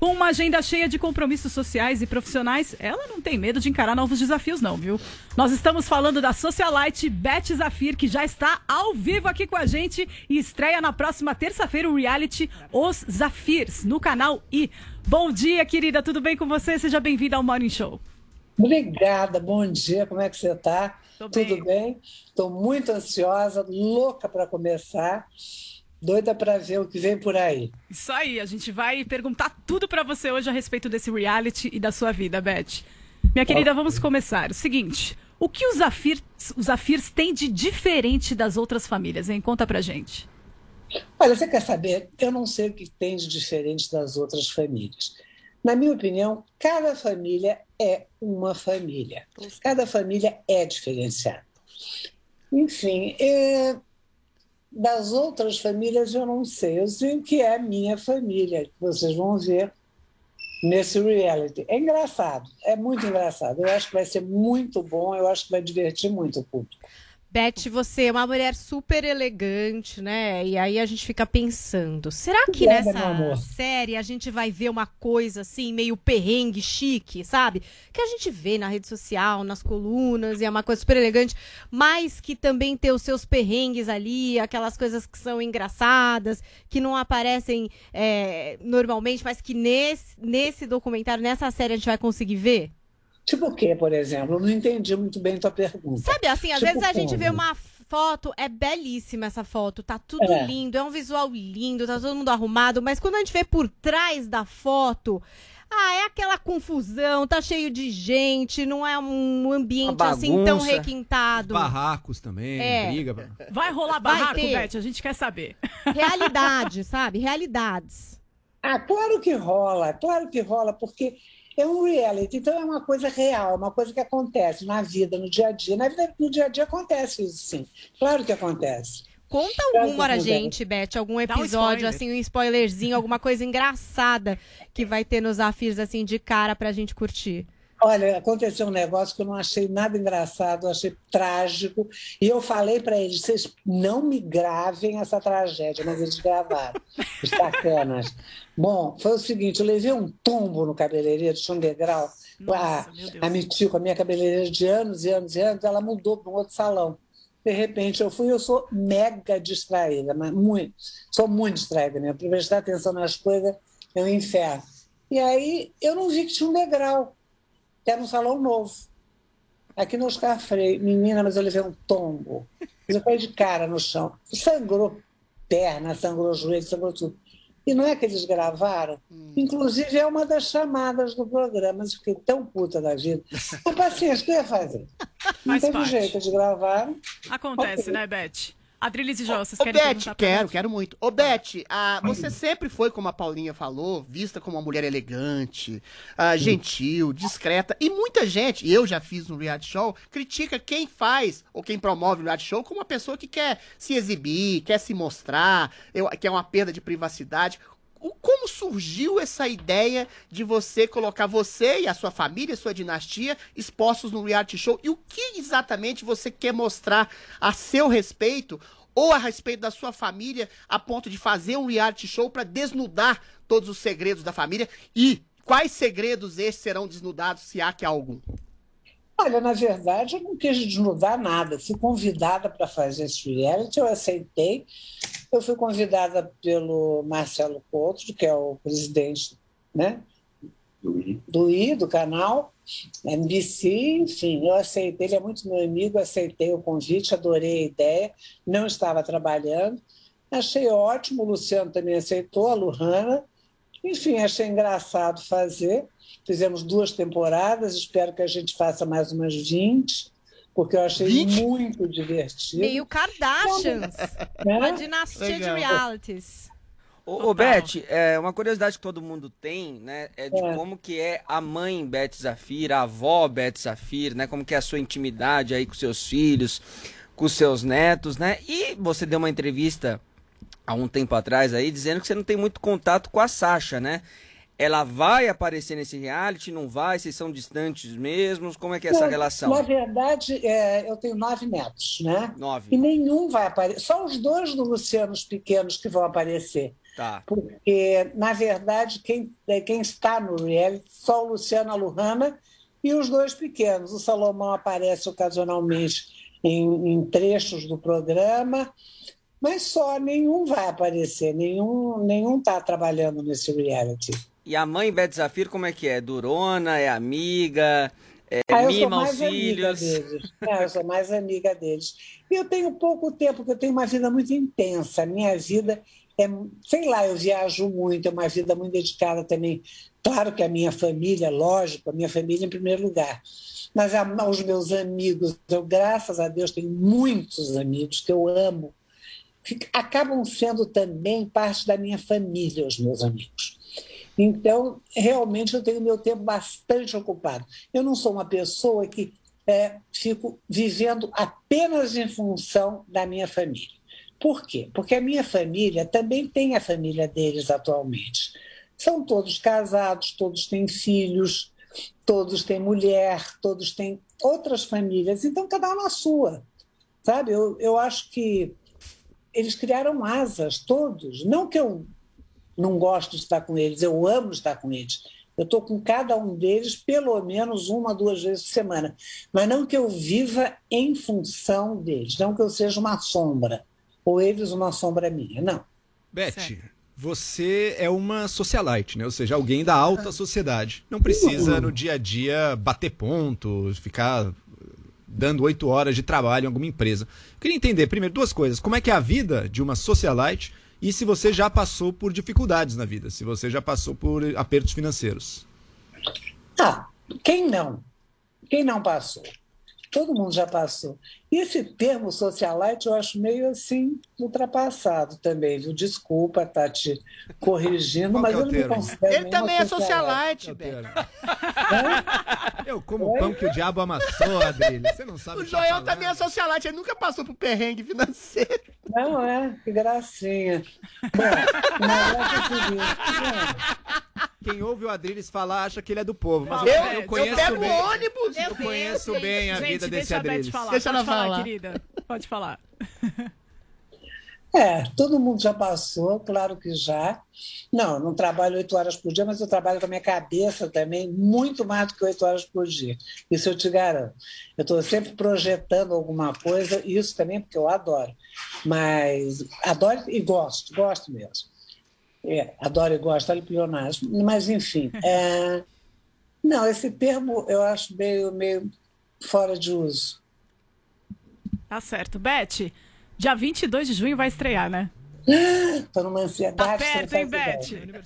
Com uma agenda cheia de compromissos sociais e profissionais, ela não tem medo de encarar novos desafios não, viu? Nós estamos falando da socialite Beth Szafir, que já está ao vivo aqui com a gente e estreia na próxima terça-feira o reality Os Szafirs, no canal I. Bom dia, querida, tudo bem com você? Seja bem-vinda ao Morning Show. Obrigada, bom dia, como é que você está? Tudo bem? Estou muito ansiosa, louca para começar. Doida pra ver o que vem por aí. Isso aí, a gente vai perguntar tudo pra você hoje a respeito desse reality e da sua vida, Beth. Minha querida, vamos começar. O seguinte, o que os Szafirs têm de diferente das outras famílias, hein? Conta pra gente. Olha, você quer saber? Eu não sei o que tem de diferente das outras famílias. Na minha opinião, cada família é uma família. Cada família é diferenciada. Enfim, das outras famílias eu não sei, eu sei que é a minha família, que vocês vão ver nesse reality. É engraçado, é muito engraçado, eu acho que vai ser muito bom, eu acho que vai divertir muito o público. Beth, você é uma mulher super elegante, né? E aí a gente fica pensando, será que nessa série a gente vai ver uma coisa assim, meio perrengue chique, sabe? Que a gente vê na rede social, nas colunas, e é uma coisa super elegante, mas que também tem os seus perrengues ali, aquelas coisas que são engraçadas, que não aparecem normalmente, mas que nesse documentário, nessa série a gente vai conseguir ver? Tipo o quê, por exemplo? Eu não entendi muito bem a tua pergunta. Sabe, assim, às vezes a gente vê uma foto, é belíssima essa foto, tá tudo lindo, é um visual lindo, tá todo mundo arrumado, mas quando a gente vê por trás da foto, é aquela confusão, tá cheio de gente, não é um ambiente bagunça, assim tão requintado. Barracos também, briga. Vai rolar barraco, Beth, a gente quer saber. Realidade, sabe? Realidades. Ah, claro que rola, porque... é um reality, então é uma coisa real, uma coisa que acontece na vida, no dia a dia. Na vida, no dia a dia acontece isso, sim. Claro que acontece. Conta algum pra gente, Beth, algum episódio, assim, um spoilerzinho, alguma coisa engraçada que vai ter nos Szafirs, assim, de cara pra gente curtir. Olha, aconteceu um negócio que eu não achei nada engraçado, eu achei trágico. E eu falei para eles, vocês não me gravem essa tragédia, mas eles gravaram, os sacanas. Bom, foi o seguinte, eu levei um tombo no cabeleireiro, tinha um degrau. Nossa, a Mitico, a minha cabeleireira de anos e anos e anos, ela mudou para um outro salão. de repente eu fui, eu sou mega distraída, mas muito, sou muito distraída, né? Para prestar atenção nas coisas é um inferno. E aí eu não vi que tinha um degrau, que era um salão novo. Aqui no Oscar Freire, menina, mas eu levei um tombo. Eu caí de cara no chão, sangrou perna, sangrou joelho, sangrou tudo. E não é que eles gravaram? Inclusive, é uma das chamadas do programa. Eu fiquei tão puta da vida. Mas, paciência, o que eu ia fazer? Não teve jeito, eles gravaram. Acontece, né, Beth? Adrilis e Jô, vocês querem perguntar? Quero muito. Ô, Beth, você sempre foi, como a Paulinha falou, vista como uma mulher elegante, gentil, discreta. E muita gente, e eu já fiz um reality show, critica quem faz ou quem promove o reality show como uma pessoa que quer se exibir, quer se mostrar, que é uma perda de privacidade. Como surgiu essa ideia de você colocar você e a sua família, sua dinastia, expostos no reality show? E o que exatamente você quer mostrar a seu respeito ou a respeito da sua família a ponto de fazer um reality show para desnudar todos os segredos da família? E quais segredos esses serão desnudados, se há que há algum? Olha, na verdade, eu não quis desnudar nada. Fui convidada para fazer esse reality, eu aceitei. Eu fui convidada pelo Marcelo Couto, que é o presidente, né, do canal, NBC, enfim, eu aceitei, ele é muito meu amigo, aceitei o convite, adorei a ideia, não estava trabalhando, achei ótimo, o Luciano também aceitou, a Luhana, enfim, achei engraçado fazer, fizemos 2 temporadas, espero que a gente faça mais umas 20, porque eu achei muito divertido. Meio Kardashians, né? Uma dinastia legal de realities. Ô Beth, uma curiosidade que todo mundo tem, né, de como que é a mãe Beth Szafir, a avó Beth Szafir, né, como que é a sua intimidade aí com seus filhos, com seus netos, né, e você deu uma entrevista há um tempo atrás aí, dizendo que você não tem muito contato com a Sasha, né, ela vai aparecer nesse reality, não vai? Vocês são distantes mesmo? Como é que é essa relação? Na verdade, eu tenho 9 netos, né? 9. E nenhum vai aparecer. Só os 2 do Luciano, os pequenos, que vão aparecer. Tá. Porque, na verdade, quem está no reality, só o Luciano, a Luhana e os 2 pequenos. O Salomão aparece ocasionalmente em trechos do programa, mas só nenhum vai aparecer, nenhum está trabalhando nesse reality. E a mãe Beth Szafir, como é que é? Durona, é amiga, mima aos filhos? Eu sou mais amiga deles. E eu tenho pouco tempo, porque eu tenho uma vida muito intensa. Minha vida é, sei lá, eu viajo muito, é uma vida muito dedicada também. Claro que a minha família, lógico, a minha família em primeiro lugar. Mas os meus amigos, eu, graças a Deus, tenho muitos amigos que eu amo, que acabam sendo também parte da minha família, os meus amigos. Então, realmente, eu tenho meu tempo bastante ocupado. Eu não sou uma pessoa que fico vivendo apenas em função da minha família. Por quê? Porque a minha família também tem a família deles atualmente. São todos casados, todos têm filhos, todos têm mulher, todos têm outras famílias. Então, cada um na sua, sabe? Eu acho que eles criaram asas, todos. Não que eu não gosto de estar com eles, eu amo estar com eles. Eu estou com cada um deles pelo menos 1-2 vezes por semana. Mas não que eu viva em função deles, não que eu seja uma sombra, ou eles uma sombra minha, não. Beth, você é uma socialite, né? Ou seja, alguém da alta sociedade. Não precisa no dia a dia bater ponto, ficar dando 8 horas de trabalho em alguma empresa. Eu queria entender, primeiro, 2 coisas. Como é que é a vida de uma socialite? E se você já passou por dificuldades na vida, se você já passou por apertos financeiros? Quem não? Quem não passou? Todo mundo já passou. E esse termo socialite eu acho meio assim ultrapassado também, viu? Desculpa estar te corrigindo, mas eu não me considero. Ele também é socialite, velho. Eu como o pão que o diabo amassou, Adriana. Você não sabe o que tá falando. O Joel também é socialite, ele nunca passou por perrengue financeiro. Não é? Que gracinha. Bom, mas quem ouve o Adriles falar acha que ele é do povo, mas eu conheço bem. Eu pego bem, ônibus. Eu conheço bem a vida desse Adriles. Deixa ela falar, querida. Pode falar. É, todo mundo já passou, claro que já. Não trabalho 8 horas por dia, mas eu trabalho com a minha cabeça também, muito mais do que 8 horas por dia. Isso eu te garanto. Eu estou sempre projetando alguma coisa, isso também porque eu adoro. Mas adoro e gosto mesmo. É, adoro e gosto, olha o pionagem. Mas, enfim, não, esse termo eu acho meio fora de uso. Tá certo. Beth, dia 22 de junho vai estrear, né? Tô numa ansiedade. Tá perto, hein, Beth?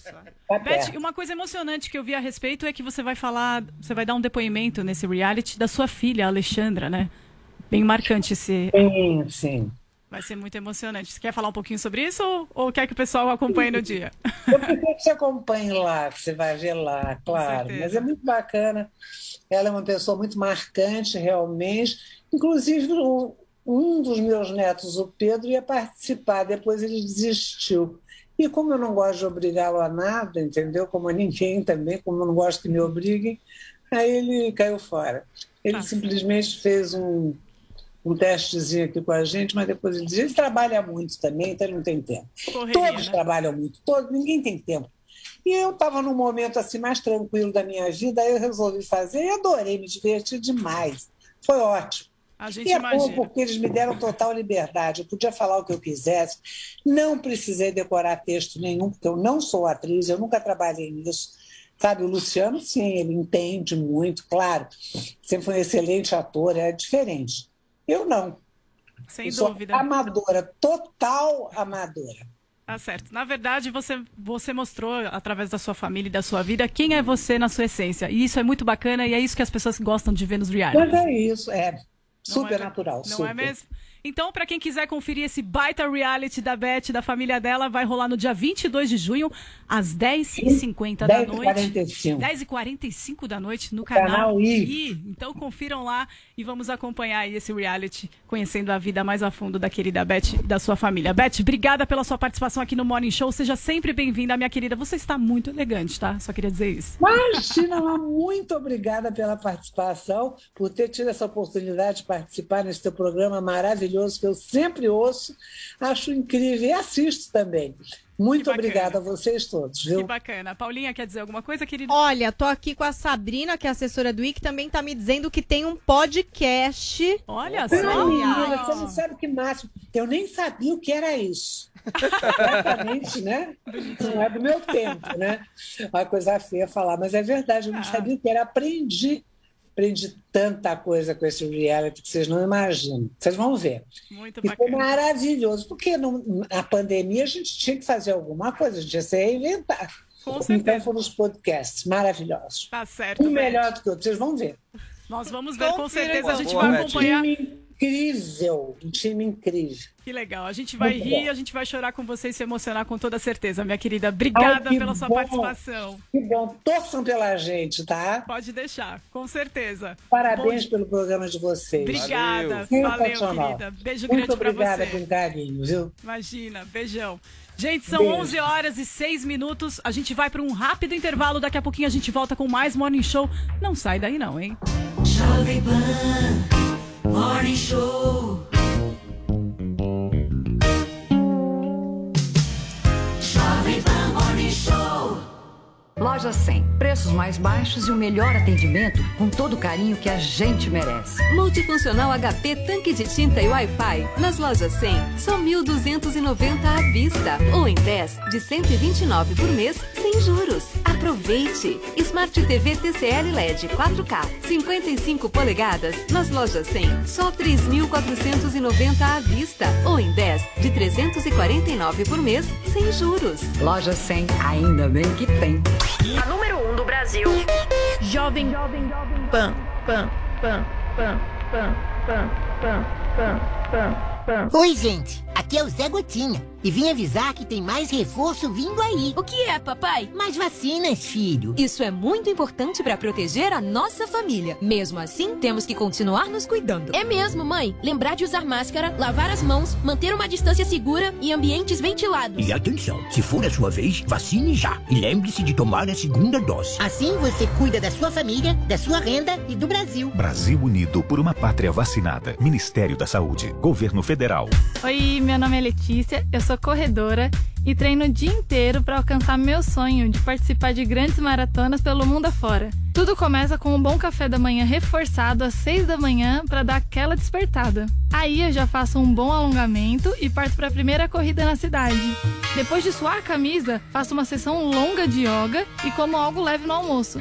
Beth, uma coisa emocionante que eu vi a respeito é que você vai falar, você vai dar um depoimento nesse reality da sua filha, Alexandra, né? Bem marcante esse... Sim, sim. Vai ser muito emocionante. Você quer falar um pouquinho sobre isso ou quer que o pessoal acompanhe no dia? Eu prefiro que você acompanhe lá, que você vai ver lá, claro. Mas é muito bacana. Ela é uma pessoa muito marcante, realmente. Inclusive, um dos meus netos, o Pedro, ia participar, depois ele desistiu. E como eu não gosto de obrigá-lo a nada, entendeu? Como a ninguém também, como eu não gosto que me obriguem, aí ele caiu fora. Ele simplesmente fez um testezinho aqui com a gente, mas depois ele diz, ele trabalha muito também, então ele não tem tempo. Correria, todos, né? Trabalham muito, todos, ninguém tem tempo. E eu estava num momento assim mais tranquilo da minha vida, aí eu resolvi fazer e adorei, me diverti demais. Foi ótimo. A gente imagina. Bom, porque eles me deram total liberdade, eu podia falar o que eu quisesse, não precisei decorar texto nenhum, porque eu não sou atriz, eu nunca trabalhei nisso. Sabe, o Luciano, sim, ele entende muito, claro, sempre foi um excelente ator, é diferente. Eu não. Sem dúvida. Sou amadora, total amadora. Tá certo. Na verdade, você mostrou, através da sua família e da sua vida, quem é você na sua essência. E isso é muito bacana e é isso que as pessoas gostam de ver nos realities. Mas é isso, é super natural. Não é mesmo? Então, para quem quiser conferir esse baita reality da Beth, da família dela, vai rolar no dia 22 de junho, às 10h50 da noite. 10h45 da noite, no canal I. Então, confiram lá e vamos acompanhar aí esse reality, conhecendo a vida mais a fundo da querida Beth e da sua família. Beth, obrigada pela sua participação aqui no Morning Show. Seja sempre bem-vinda, minha querida. Você está muito elegante, tá? Só queria dizer isso. Imagina, muito obrigada pela participação, por ter tido essa oportunidade de participar nesse teu programa maravilhoso, que eu sempre ouço, acho incrível e assisto também. Muito obrigada a vocês todos, viu? Que bacana. Paulinha, quer dizer alguma coisa, querida? Olha, tô aqui com a Sabrina, que é assessora do IC, também tá me dizendo que tem um podcast. Olha só. Você não sabe o que máximo. Eu nem sabia o que era isso. Exatamente, né? Não é do meu tempo, né? Uma coisa feia falar, mas é verdade, eu não sabia o que era. Aprendi tanta coisa com esse reality que vocês não imaginam. Vocês vão ver. Muito bacana. E foi maravilhoso, porque na pandemia a gente tinha que fazer alguma coisa, a gente ia se reinventar. Com certeza. Então foram os podcasts maravilhosos. Tá certo. Um melhor do que outro, vocês vão ver. Nós vamos ver, com certeza, a gente vai acompanhar. Incrível, um time incrível. Que legal, a gente vai rir, a gente vai chorar com você e se emocionar com toda certeza, minha querida. Obrigada pela sua participação. Que bom, torçam pela gente, tá? Pode deixar, com certeza. Parabéns pelo programa de vocês. Obrigada, valeu querida. Beijo grande pra você. Muito obrigada por carinho, viu? Imagina, beijão. Gente, são 11h06. A gente vai para um rápido intervalo. Daqui a pouquinho a gente volta com mais Morning Show. Não sai daí não, hein? Jovem Pan Morning Show. Jovem Pan Morning Show. Loja 100. Preços mais baixos e o melhor atendimento com todo o carinho que a gente merece. Multifuncional HP, tanque de tinta e Wi-Fi. Nas lojas 100, só 1.290 à vista. Ou em 10, de 129 por mês, sem juros. Aproveite! Smart TV TCL LED 4K, 55 polegadas. Nas lojas 100, só 3.490 à vista. Ou em 10, de 349 por mês, sem juros. Loja 100, ainda bem que tem. A número 1 do Brasil. Jovem. Pan. Oi, gente. Aqui é o Zé Gotinha. E vim avisar que tem mais reforço vindo aí. O que é, papai? Mais vacinas, filho. Isso é muito importante para proteger a nossa família. Mesmo assim, temos que continuar nos cuidando. É mesmo, mãe. Lembrar de usar máscara, lavar as mãos, manter uma distância segura e ambientes ventilados. E atenção, se for a sua vez, vacine já. E lembre-se de tomar a segunda dose. Assim você cuida da sua família, da sua renda e do Brasil. Brasil unido por uma pátria vacinada. Ministério da Saúde. Governo Federal. Oi, meu nome é Letícia, eu sou corredora e treino o dia inteiro para alcançar meu sonho de participar de grandes maratonas pelo mundo afora. Tudo começa com um bom café da manhã reforçado às 6 da manhã para dar aquela despertada. Aí eu já faço um bom alongamento e parto para a primeira corrida na cidade. Depois de suar a camisa, faço uma sessão longa de yoga e como algo leve no almoço.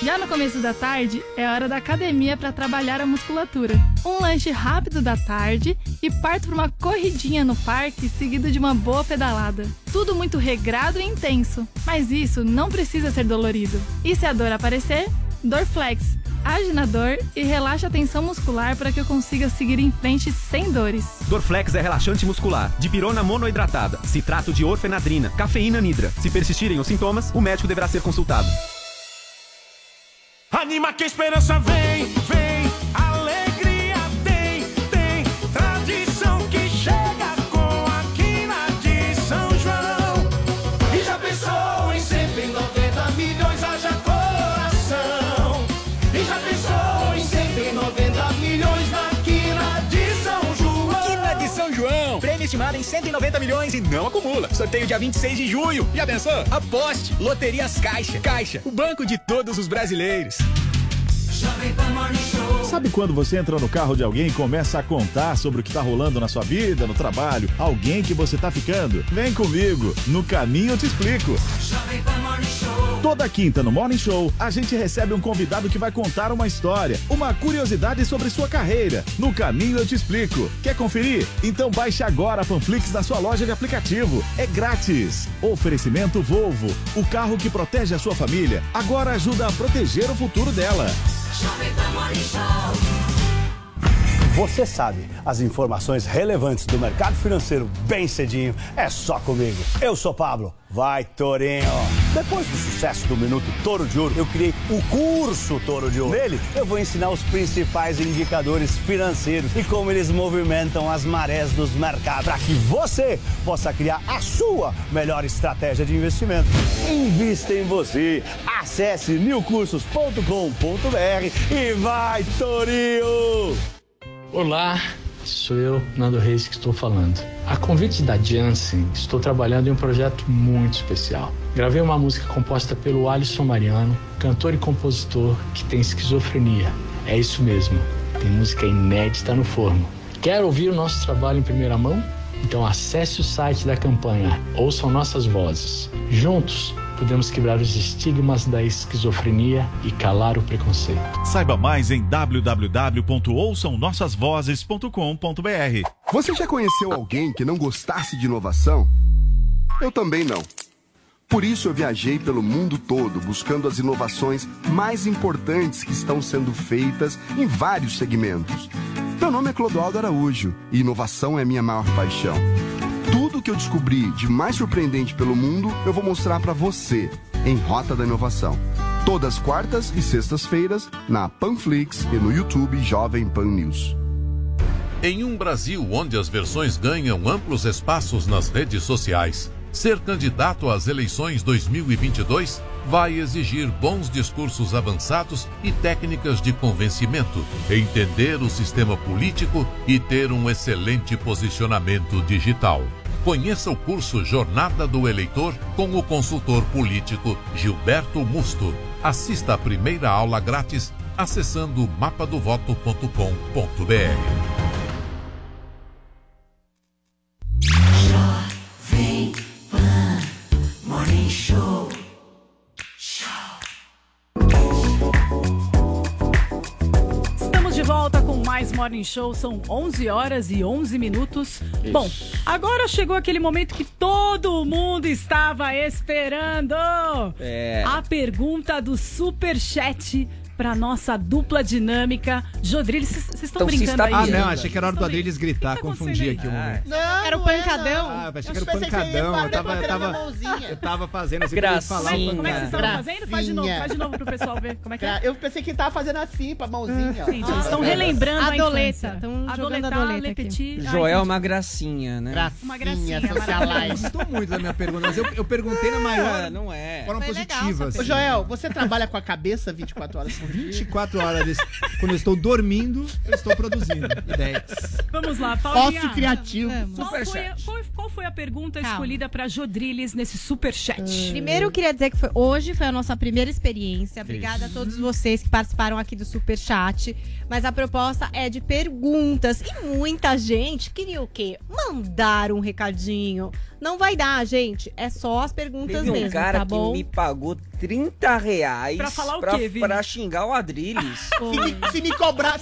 Já no começo da tarde, é hora da academia para trabalhar a musculatura. Um lanche rápido da tarde e parto para uma corridinha no parque, seguido de uma boa pedalada. Tudo muito regrado e intenso, mas isso não precisa ser dolorido. E se a dor aparecer, Dorflex, age na dor e relaxa a tensão muscular para que eu consiga seguir em frente sem dores. Dorflex é relaxante muscular, dipirona monoidratada, citrato de orfenadrina, cafeína anidra. Se persistirem os sintomas, o médico deverá ser consultado. Anima que a esperança vem, vem, alegria tem, tem, tradição que chega com a quina de São João. E já pensou em 190 milhões, haja coração. E já pensou em 190 milhões na quina de São João. Quina de São João, prêmio estimado em 190 milhões e não acumula. Sorteio dia 26 de junho. Já pensou? Aposte. Loterias Caixa. Caixa, o banco de todos os brasileiros. Sabe quando você entra no carro de alguém e começa a contar sobre o que está rolando na sua vida, no trabalho, alguém que você está ficando? Vem comigo, no Caminho Eu Te Explico. Toda quinta no Morning Show, a gente recebe um convidado que vai contar uma história, uma curiosidade sobre sua carreira. No Caminho Eu Te Explico. Quer conferir? Então baixe agora a Panflix na sua loja de aplicativo. É grátis. Oferecimento Volvo, o carro que protege a sua família, agora ajuda a proteger o futuro dela. Você sabe, as informações relevantes do mercado financeiro bem cedinho é só comigo. Eu sou Pablo. Vai, Tourinho! Depois do sucesso do Minuto Touro de Ouro, eu criei o curso Touro de Ouro. Nele, eu vou ensinar os principais indicadores financeiros e como eles movimentam as marés dos mercados, para que você possa criar a sua melhor estratégia de investimento. Invista em você. Acesse newcursos.com.br e vai, Tourinho! Olá! Sou eu, Nando Reis, que estou falando. A convite da Janssen, estou trabalhando em um projeto muito especial. Gravei uma música composta pelo Alisson Mariano, cantor e compositor que tem esquizofrenia. É isso mesmo, tem música inédita no forno. Quer ouvir o nosso trabalho em primeira mão? Então acesse o site da campanha, ouçam nossas vozes. Juntos, podemos quebrar os estigmas da esquizofrenia e calar o preconceito. Saiba mais em www.ouçamnossasvozes.com.br. Você já conheceu alguém que não gostasse de inovação? Eu também não. Por isso eu viajei pelo mundo todo buscando as inovações mais importantes que estão sendo feitas em vários segmentos. Meu nome é Clodoaldo Araújo e inovação é minha maior paixão. Tudo o que eu descobri de mais surpreendente pelo mundo, eu vou mostrar para você em Rota da Inovação. Todas quartas e sextas-feiras na Panflix e no YouTube Jovem Pan News. Em um Brasil onde as versões ganham amplos espaços nas redes sociais, ser candidato às eleições 2022 vai exigir bons discursos avançados e técnicas de convencimento, entender o sistema político e ter um excelente posicionamento digital. Conheça o curso Jornada do Eleitor com o consultor político Gilberto Musto. Assista a primeira aula grátis acessando mapadovoto.com.br. Morning Show, são 11 horas e 11 minutos. Isso. Bom, agora chegou aquele momento que todo mundo estava esperando. A pergunta do superchat para nossa dupla dinâmica. Jodrilles, vocês estão brincando aí? Não, achei que era hora do Adriles gritar, confundi aqui um momento. Não, era o pancadão. Ah, achei que era o pancadão. Eu tava fazendo assim. Gracinha. Como é que vocês estavam fazendo? Faz de novo pro pessoal ver como é que é. Eu pensei que tava fazendo assim, pra mãozinha. Gente, eles estão relembrando a infância. Adoleta. Joel é uma gracinha, né? Uma gracinha. Gostou muito da minha pergunta, mas eu perguntei na maior. Não é. Foram positivas. Ô, Joel, você trabalha com a cabeça 24 horas? 24 horas desse, quando eu estou dormindo, eu estou produzindo ideias. Vamos lá, Paulinha. Ócio criativo. Qual foi a pergunta escolhida para Jodriles nesse superchat? Primeiro eu queria dizer que hoje foi a nossa primeira experiência. Obrigada a todos vocês que participaram aqui do superchat. Mas a proposta é de perguntas. E muita gente queria o quê? Mandar um recadinho. Não vai dar, gente. É só as perguntas mesmo, tá bom? Teve um cara que me pagou R$30 pra falar o quê, Vini? Pra xingar o Adriles. Se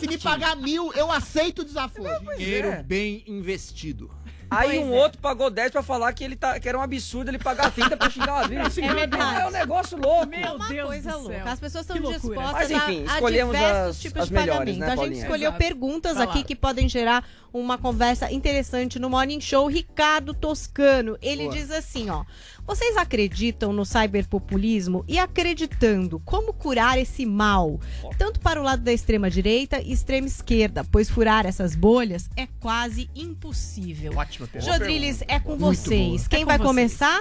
me pagar 1.000, eu aceito o desafio. Dinheiro bem investido. Aí pois um outro pagou 10 pra falar que era um absurdo ele pagar 30 pra xingar o Adriles. É um negócio louco. Meu Deus, uma coisa louca. As pessoas estão dispostas. Mas enfim, escolhemos as melhores, né, Paulinha? A gente escolheu perguntas aqui que podem gerar uma conversa interessante no Morning Show. Ricardo Toscano, ele diz assim, ó: vocês acreditam no cyberpopulismo? E acreditando, como curar esse mal? Tanto para o lado da extrema-direita e extrema-esquerda, pois furar essas bolhas é quase impossível. Ótima pergunta. Jodriles, é com vocês. Quem vai começar?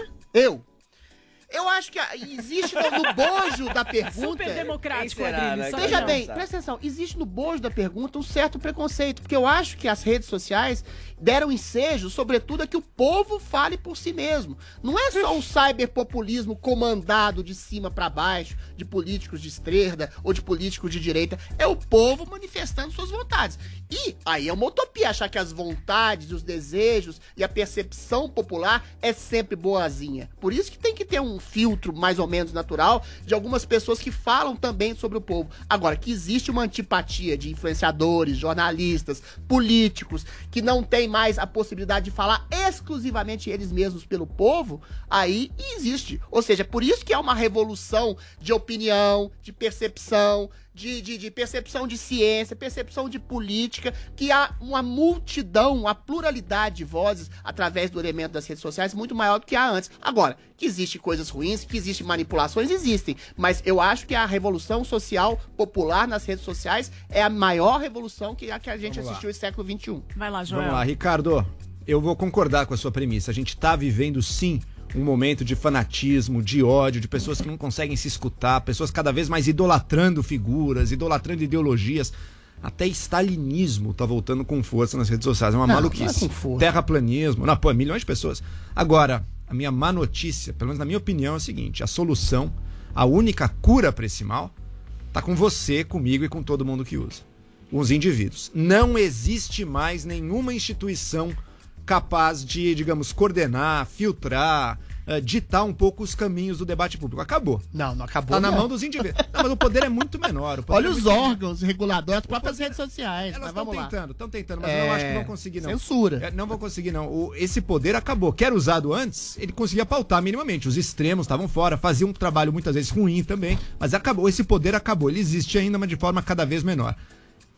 Eu acho que existe no bojo da pergunta... Super democrático, Adriles. Veja bem, presta atenção. Existe no bojo da pergunta um certo preconceito, porque eu acho que as redes sociais deram ensejo, sobretudo, a que o povo fale por si mesmo. Não é só um cyberpopulismo comandado de cima para baixo, de políticos de esquerda ou de políticos de direita. É o povo manifestando suas vontades. E aí é uma utopia achar que as vontades, os desejos e a percepção popular é sempre boazinha. Por isso que tem que ter um filtro mais ou menos natural de algumas pessoas que falam também sobre o povo. Agora, que existe uma antipatia de influenciadores, jornalistas, políticos, que não tem mais a possibilidade de falar exclusivamente eles mesmos pelo povo, aí existe. Ou seja, por isso que é uma revolução de opinião, de percepção, de percepção de ciência, percepção de política, que há uma multidão, uma pluralidade de vozes através do elemento das redes sociais muito maior do que há antes. Agora, que existem coisas ruins, que existem manipulações, existem. Mas eu acho que a revolução social popular nas redes sociais é a maior revolução que a gente assistiu no século XXI. Vai lá, Joel. Vamos lá, Ricardo. Eu vou concordar com a sua premissa. A gente está vivendo, sim, um momento de fanatismo, de ódio, de pessoas que não conseguem se escutar, pessoas cada vez mais idolatrando figuras, idolatrando ideologias. Até stalinismo tá voltando com força nas redes sociais. É uma maluquice. Não é terraplanismo. Não, pô, milhões de pessoas. Agora, a minha má notícia, pelo menos na minha opinião, é o seguinte: a solução, a única cura para esse mal, tá com você, comigo e com todo mundo que usa. Os indivíduos. Não existe mais nenhuma instituição capaz de, digamos, coordenar, filtrar, ditar um pouco os caminhos do debate público. Acabou. Não acabou. Tá na mão dos indivíduos. Não, mas o poder é muito menor. Olha os órgãos reguladores, as próprias redes sociais. Elas estão tentando, mas eu não acho que vão conseguir, não. Censura. Não vão conseguir, não. Esse poder acabou. Que era usado antes, ele conseguia pautar minimamente. Os extremos estavam fora, faziam um trabalho muitas vezes ruim também, mas acabou. Esse poder acabou. Ele existe ainda, mas de forma cada vez menor.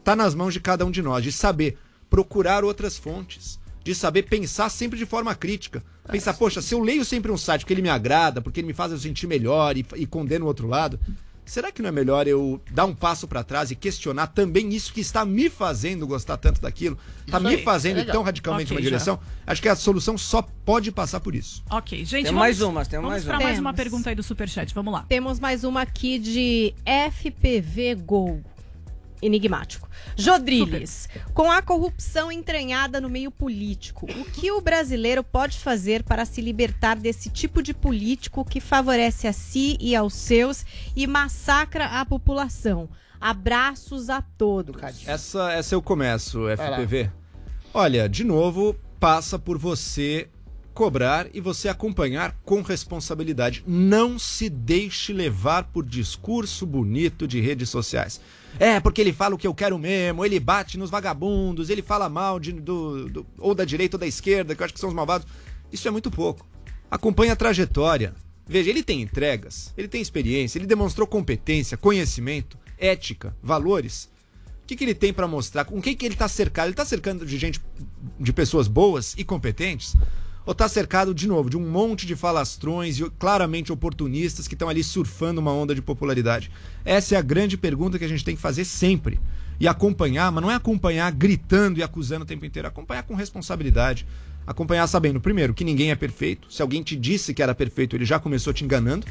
Tá nas mãos de cada um de nós, de saber procurar outras fontes, de saber pensar sempre de forma crítica. Pensar, poxa, se eu leio sempre um site porque ele me agrada, porque ele me faz eu sentir melhor e condeno o outro lado, será que não é melhor eu dar um passo para trás e questionar também isso que está me fazendo gostar tanto daquilo? Está me fazendo tão radicalmente uma direção? Já. Acho que a solução só pode passar por isso. Ok, gente, vamos para mais uma pergunta aí do Superchat, vamos lá. Temos mais uma aqui de FPV Gol. Enigmático. Jodriles, com a corrupção entranhada no meio político, o que o brasileiro pode fazer para se libertar desse tipo de político que favorece a si e aos seus e massacra a população? Abraços a todos. Essa eu começo, FPV. Olha, de novo, passa por você cobrar e você acompanhar com responsabilidade. Não se deixe levar por discurso bonito de redes sociais. Porque ele fala o que eu quero mesmo, ele bate nos vagabundos, ele fala mal ou da direita ou da esquerda, que eu acho que são os malvados. Isso é muito pouco. Acompanhe a trajetória. Veja, ele tem entregas, ele tem experiência, ele demonstrou competência, conhecimento, ética, valores. O que ele tem para mostrar? Com quem que ele está cercado? Ele está cercando de gente, de pessoas boas e competentes? Ou tá cercado, de novo, de um monte de falastrões e claramente oportunistas que estão ali surfando uma onda de popularidade? Essa é a grande pergunta que a gente tem que fazer sempre. E acompanhar, mas não é acompanhar gritando e acusando o tempo inteiro. Acompanhar com responsabilidade. Acompanhar sabendo, primeiro, que ninguém é perfeito. Se alguém te disse que era perfeito, ele já começou te enganando.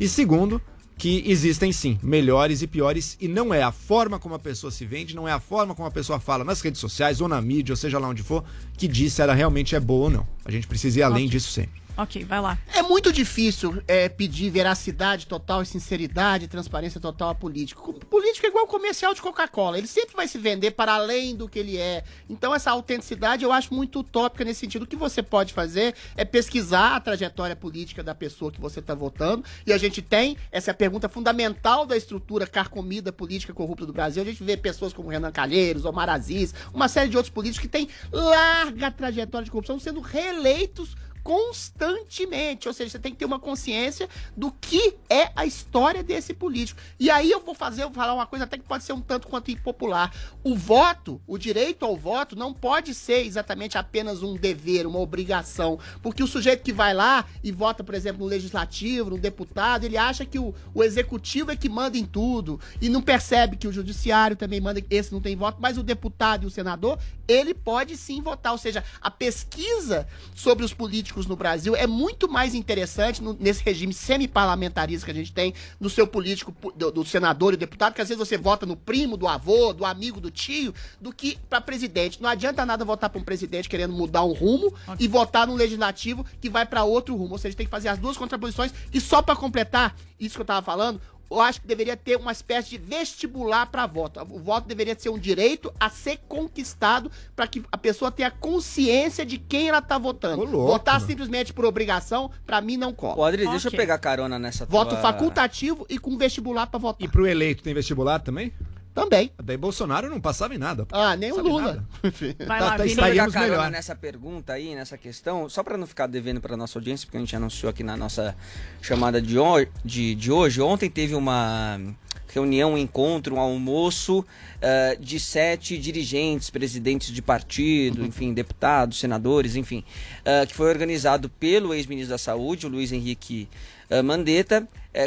E segundo, que existem sim, melhores e piores, e não é a forma como a pessoa se vende, não é a forma como a pessoa fala nas redes sociais ou na mídia, ou seja lá onde for, que diz se ela realmente é boa ou não. A gente precisa ir além disso sempre. Ok, vai lá. É muito difícil pedir veracidade total, sinceridade, transparência total a político. Político é igual comercial de Coca-Cola. Ele sempre vai se vender para além do que ele é. Então essa autenticidade eu acho muito utópica nesse sentido. O que você pode fazer é pesquisar a trajetória política da pessoa que você está votando. E a gente tem essa pergunta fundamental da estrutura carcomida política corrupta do Brasil. A gente vê pessoas como Renan Calheiros, Omar Aziz, uma série de outros políticos que têm larga trajetória de corrupção sendo reeleitos constantemente, ou seja, você tem que ter uma consciência do que é a história desse político. E aí eu vou falar uma coisa até que pode ser um tanto quanto impopular. O voto, o direito ao voto, não pode ser exatamente apenas um dever, uma obrigação, porque o sujeito que vai lá e vota, por exemplo, no legislativo, no deputado, ele acha que o executivo é que manda em tudo e não percebe que o judiciário também manda, esse não tem voto, mas o deputado e o senador, ele pode sim votar, ou seja, a pesquisa sobre os políticos no Brasil é muito mais interessante nesse regime semi-parlamentarista que a gente tem, no seu político, do senador e deputado, que às vezes você vota no primo, do avô, do amigo, do tio, do que para presidente. Não adianta nada votar para um presidente querendo mudar um rumo e votar num legislativo que vai para outro rumo. Ou seja, tem que fazer as duas contraposições. E só para completar isso que eu tava falando, eu acho que deveria ter uma espécie de vestibular para voto. O voto deveria ser um direito a ser conquistado para que a pessoa tenha consciência de quem ela tá votando. Ô, louco, votar simplesmente por obrigação, para mim, não cola. Ô, Adri, Deixa eu pegar carona nessa voto tua... Voto facultativo e com vestibular para votar. E pro eleito tem vestibular também? Também. Daí Bolsonaro não passava em nada. Nem o Lula. Vai lá, Vini. Pegar carona nessa pergunta aí, nessa questão, só para não ficar devendo para nossa audiência, porque a gente anunciou aqui na nossa chamada de hoje. Ontem teve uma reunião, um encontro, um almoço de 7 dirigentes, presidentes de partido, enfim, deputados, senadores, enfim, que foi organizado pelo ex-ministro da Saúde, o Luiz Henrique Mandetta,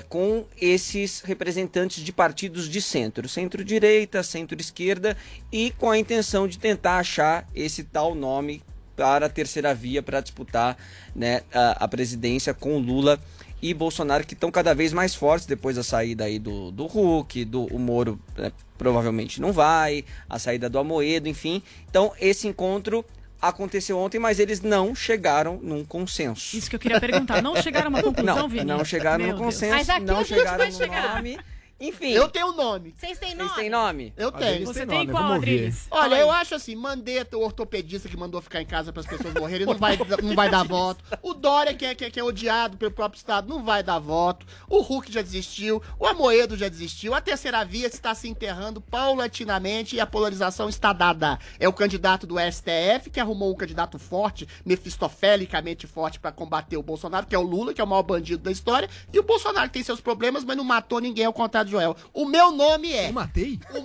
com esses representantes de partidos de centro, centro-direita, centro-esquerda, e com a intenção de tentar achar esse tal nome para a terceira via, para disputar, né, a presidência com Lula e Bolsonaro, que estão cada vez mais fortes depois da saída aí do Huck, o Moro, né, provavelmente não vai, a saída do Amoedo, enfim. Então esse encontro aconteceu ontem, mas eles não chegaram num consenso. Isso que eu queria perguntar. Não chegaram a uma conclusão, Vini? Não chegaram num consenso, mas aqui não chegaram no nome. Enfim. Eu tenho nome. Vocês têm nome? Eu tenho. Você tem nome. Qual, Adriles? Olha, eu acho assim, Mandetta, o ortopedista que mandou ficar em casa para as pessoas morrerem, não vai dar voto. O Dória, que é odiado pelo próprio Estado, não vai dar voto. O Huck já desistiu. O Amoedo já desistiu. A terceira via está se enterrando paulatinamente e a polarização está dada. É o candidato do STF, que arrumou um candidato forte, mefistofelicamente forte, para combater o Bolsonaro, que é o Lula, que é o maior bandido da história. E o Bolsonaro, que tem seus problemas, mas não matou ninguém, ao contrário, Joel. O meu nome é... Eu matei? O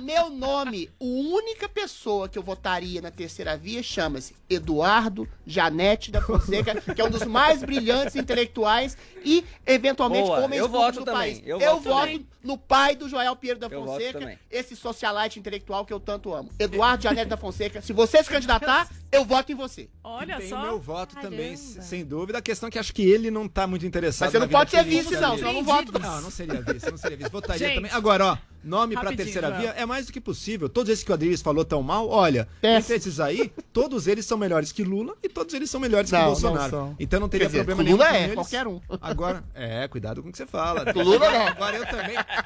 meu nome, a única pessoa que eu votaria na terceira via chama-se Eduardo Janete da Fonseca, que é um dos mais brilhantes intelectuais e, eventualmente, homens públicos do país. Eu voto no pai do Joel Pinheiro da Fonseca, esse socialite intelectual que eu tanto amo. Eduardo Janete da Fonseca, se você se candidatar, eu voto em você. Olha só. Tem o meu voto também, sem dúvida. A questão é que acho que ele não tá muito interessado. Mas você não pode ser vice, não, senão eu não voto. Não seria vice. Votaria, gente, também. Agora, ó, nome pra terceira via é mais do que possível. Todos esses que o Adriles falou tão mal, olha, entre esses aí, todos eles são melhores que Lula e todos eles são melhores que Bolsonaro. Então não teria problema nenhum. Lula com eles. Qualquer um. Agora, cuidado com o que você fala. Lula não.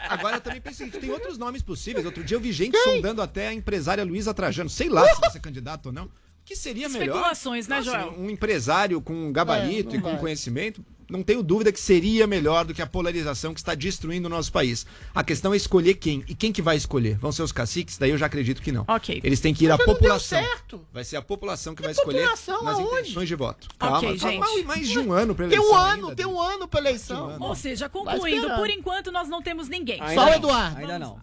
Agora eu também pensei que tem outros nomes possíveis. Outro dia eu vi gente sondando até a empresária Luísa Trajano. Sei lá se vai ser candidata ou não. Que seria melhor. Especulações, né, Joel? Um empresário com gabarito e com conhecimento, não tenho dúvida que seria melhor do que a polarização que está destruindo o nosso país. A questão é escolher quem. E quem que vai escolher? Vão ser os caciques? Daí eu já acredito que não. Ok. Eles têm que ir à população. Não deu certo. Vai ser a população que vai escolher nas intenções de voto. Calma, gente. Mais de um ano para eleição. Tem um ano para eleição. Ou seja, concluindo, por enquanto nós não temos ninguém. Só o Eduardo. Ainda não.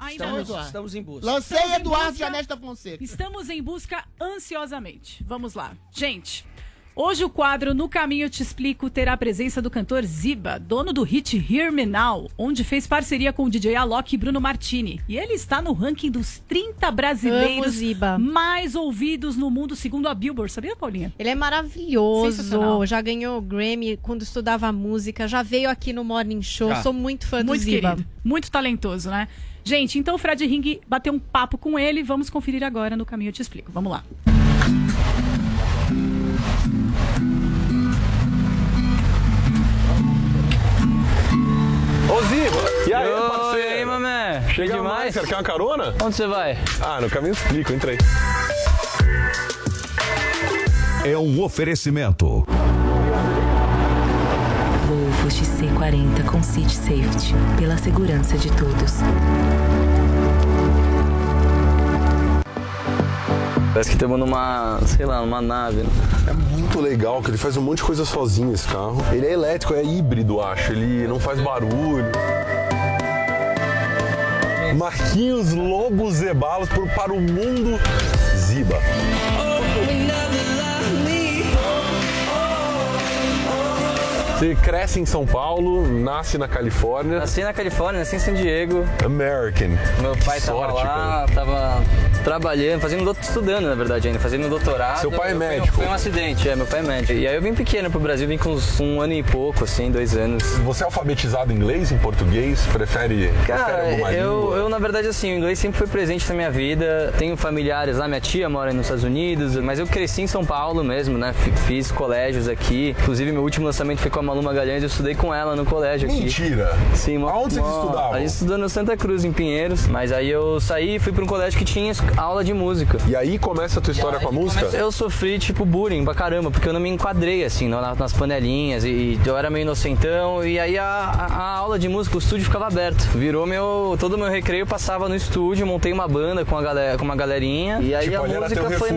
Estamos em busca. Lancei Eduardo Janete da Fonseca. Estamos em busca ansiosamente. Vamos lá. Gente, Hoje o quadro No Caminho Eu Te Explico terá a presença do cantor Ziba, dono do hit Hear Me Now, onde fez parceria com o DJ Alok e Bruno Martini. E ele está no ranking dos 30 brasileiros mais ouvidos no mundo, segundo a Billboard. Sabia, Paulinha? Ele é maravilhoso, já ganhou o Grammy quando estudava música, já veio aqui no Morning Show, sou muito fã do Ziba. Muito querido, muito talentoso, né? Gente, então o Fred Ring bateu um papo com ele, vamos conferir agora No Caminho Eu Te Explico. Vamos lá. Ô Ziba, e aí, parceiro? E aí, mamé? Chega demais, cara, quer uma carona? Onde você vai? Ah, No Caminho Eu Te Explico, entra aí. É um oferecimento Volvo XC40 com Seat Safety, pela segurança de todos. Parece que estamos numa, sei lá, numa nave. Né? É muito legal, que ele faz um monte de coisa sozinho esse carro. Ele é elétrico, é híbrido, acho. Ele não faz barulho. Marquinhos Lobo Zebalos para o mundo Ziba. Você cresce em São Paulo, nasce na Califórnia. Nasci na Califórnia, nasci em San Diego. American. Meu pai tava lá, tava trabalhando, estudando na verdade ainda, fazendo doutorado. Seu pai é médico? Foi um acidente, meu pai é médico. E aí eu vim pequeno pro Brasil, vim com uns 1 ano e pouco, assim, 2 anos. Você é alfabetizado em inglês, em português? Prefere, alguma língua? Eu, na verdade, assim, o inglês sempre foi presente na minha vida. Tenho familiares lá, minha tia mora nos Estados Unidos, mas eu cresci em São Paulo mesmo, né? Fiz colégios aqui. Inclusive, meu último lançamento foi com a Malu Magalhães, eu estudei com ela no colégio aqui. Mentira! Sim, aonde vocês estudavam? A gente estudou no Santa Cruz, em Pinheiros, mas aí eu saí e fui pra um colégio que tinha aula de música. E aí começa a tua história com a música? Eu sofri, tipo, bullying pra caramba, porque eu não me enquadrei, assim, nas panelinhas, e eu era meio inocentão, e aí a aula de música, o estúdio ficava aberto. Virou todo meu recreio, passava no estúdio, montei uma banda com uma galerinha, e aí tipo, a música foi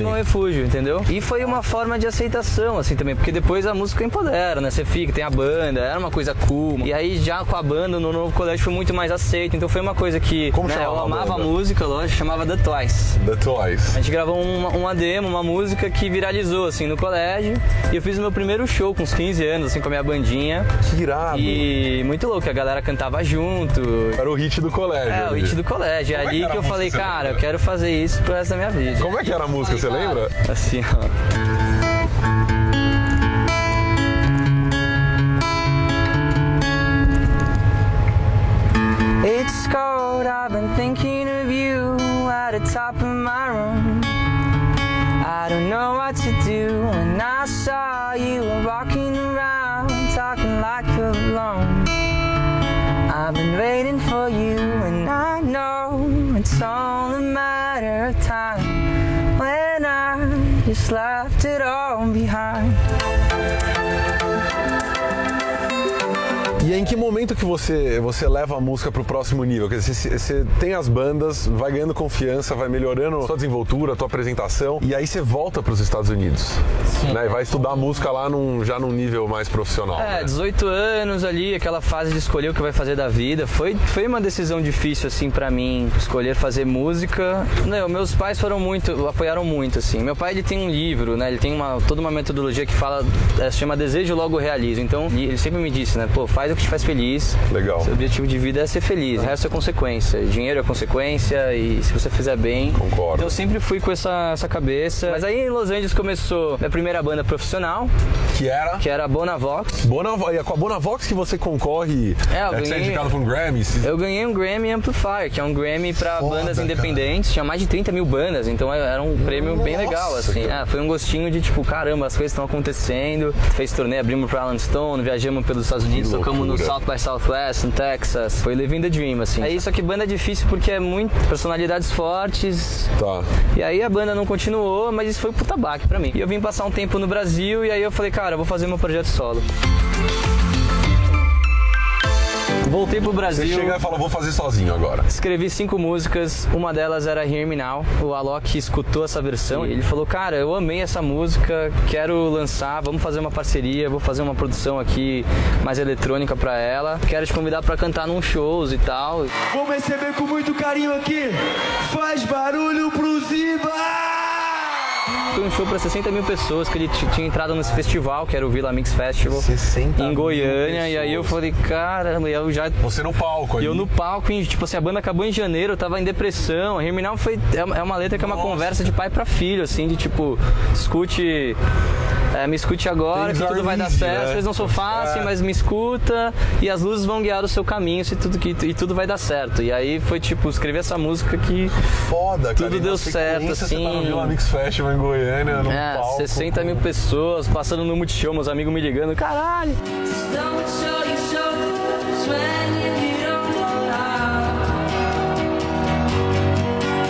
meu refúgio, entendeu? E foi uma forma de aceitação, assim, também, porque depois a música empodera, né? Você fica, tem a banda, era uma coisa cool. E aí já com a banda, no novo colégio, foi muito mais aceito. Então foi uma coisa que eu amava a música, lógico, chamava The Twice. The Twice. A gente gravou uma demo, uma música que viralizou, assim, no colégio. E eu fiz o meu primeiro show com uns 15 anos, assim, com a minha bandinha. Que irado. E muito louco, a galera cantava junto. Era o hit do colégio. É, o hit do colégio. É ali que eu falei, cara, eu quero fazer isso pro resto da minha vida. Como é que era a música, você lembra? Assim, ó. It's cold, I've been thinking of you at the top of my room. I don't know what to do when I saw you walking around, talking like you're alone. I've been waiting for you and I know it's only a matter of time when I just left it all behind. E em que momento que você leva a música pro próximo nível? Quer dizer, você tem as bandas, vai ganhando confiança, vai melhorando a sua desenvoltura, a tua apresentação, e aí você volta pros Estados Unidos, né? E vai estudar música lá já num nível mais profissional. 18 anos ali, aquela fase de escolher o que vai fazer da vida. Foi uma decisão difícil, assim, pra mim, escolher fazer música. Não, meus pais apoiaram muito, assim. Meu pai, ele tem um livro, né? Ele tem toda uma metodologia que se chama Desejo Logo Realizo. Então, ele sempre me disse, né? Pô, faz o que te faz feliz. Legal. Seu objetivo de vida é ser feliz. O resto é consequência. Dinheiro é consequência e se você fizer bem... Concordo. Então eu sempre fui com essa cabeça. Mas aí em Los Angeles começou minha primeira banda profissional. Que era? Que era a Bonavox. E é com a Bonavox que você concorre... você é indicado para um Grammy. Eu ganhei um Grammy Amplifier, que é um Grammy para bandas independentes. Cara. Tinha mais de 30 mil bandas, então era um prêmio bem legal, assim. Foi um gostinho de tipo, caramba, as coisas estão acontecendo. Fez turnê, abrimos para Alan Stone, viajamos pelos Estados Unidos, tocamos no South by Southwest, no Texas. Foi Living the Dream, assim. Aí, só que banda é difícil porque é muito personalidades fortes. Tá. E aí a banda não continuou, mas isso foi um puta baque pra mim. E eu vim passar um tempo no Brasil e aí eu falei, cara, eu vou fazer meu projeto solo. Voltei pro Brasil. Você chega e fala, vou fazer sozinho agora. Escrevi 5 músicas, uma delas era Hear Me Now. O Alok escutou essa versão e ele falou, cara, eu amei essa música, quero lançar, vamos fazer uma parceria, vou fazer uma produção aqui mais eletrônica pra ela. Quero te convidar pra cantar num shows e tal. Vamos receber com muito carinho aqui. Faz barulho pro Ziba! Foi um show para 60 mil pessoas, que ele tinha entrado nesse festival, que era o Vila Mix Festival, 60 em Goiânia. E aí eu falei, caramba, e eu já... Você no palco aí. E eu no palco, e, tipo assim, a banda acabou em janeiro, eu tava em depressão. A Hear Me Now foi, é uma letra que é uma conversa de pai para filho, assim, de tipo, escute... É, me escute agora, que tudo vai dar certo. Né? Eles não são fáceis, mas me escuta e as luzes vão guiar o seu caminho e tudo vai dar certo. E aí foi tipo, escrever essa música que foda, tudo cara, deu certo. Assim. Você tá no Vila Mix Festival em Goiânia, no palco. 60 mil pessoas passando no Multishow, meus amigos me ligando, caralho!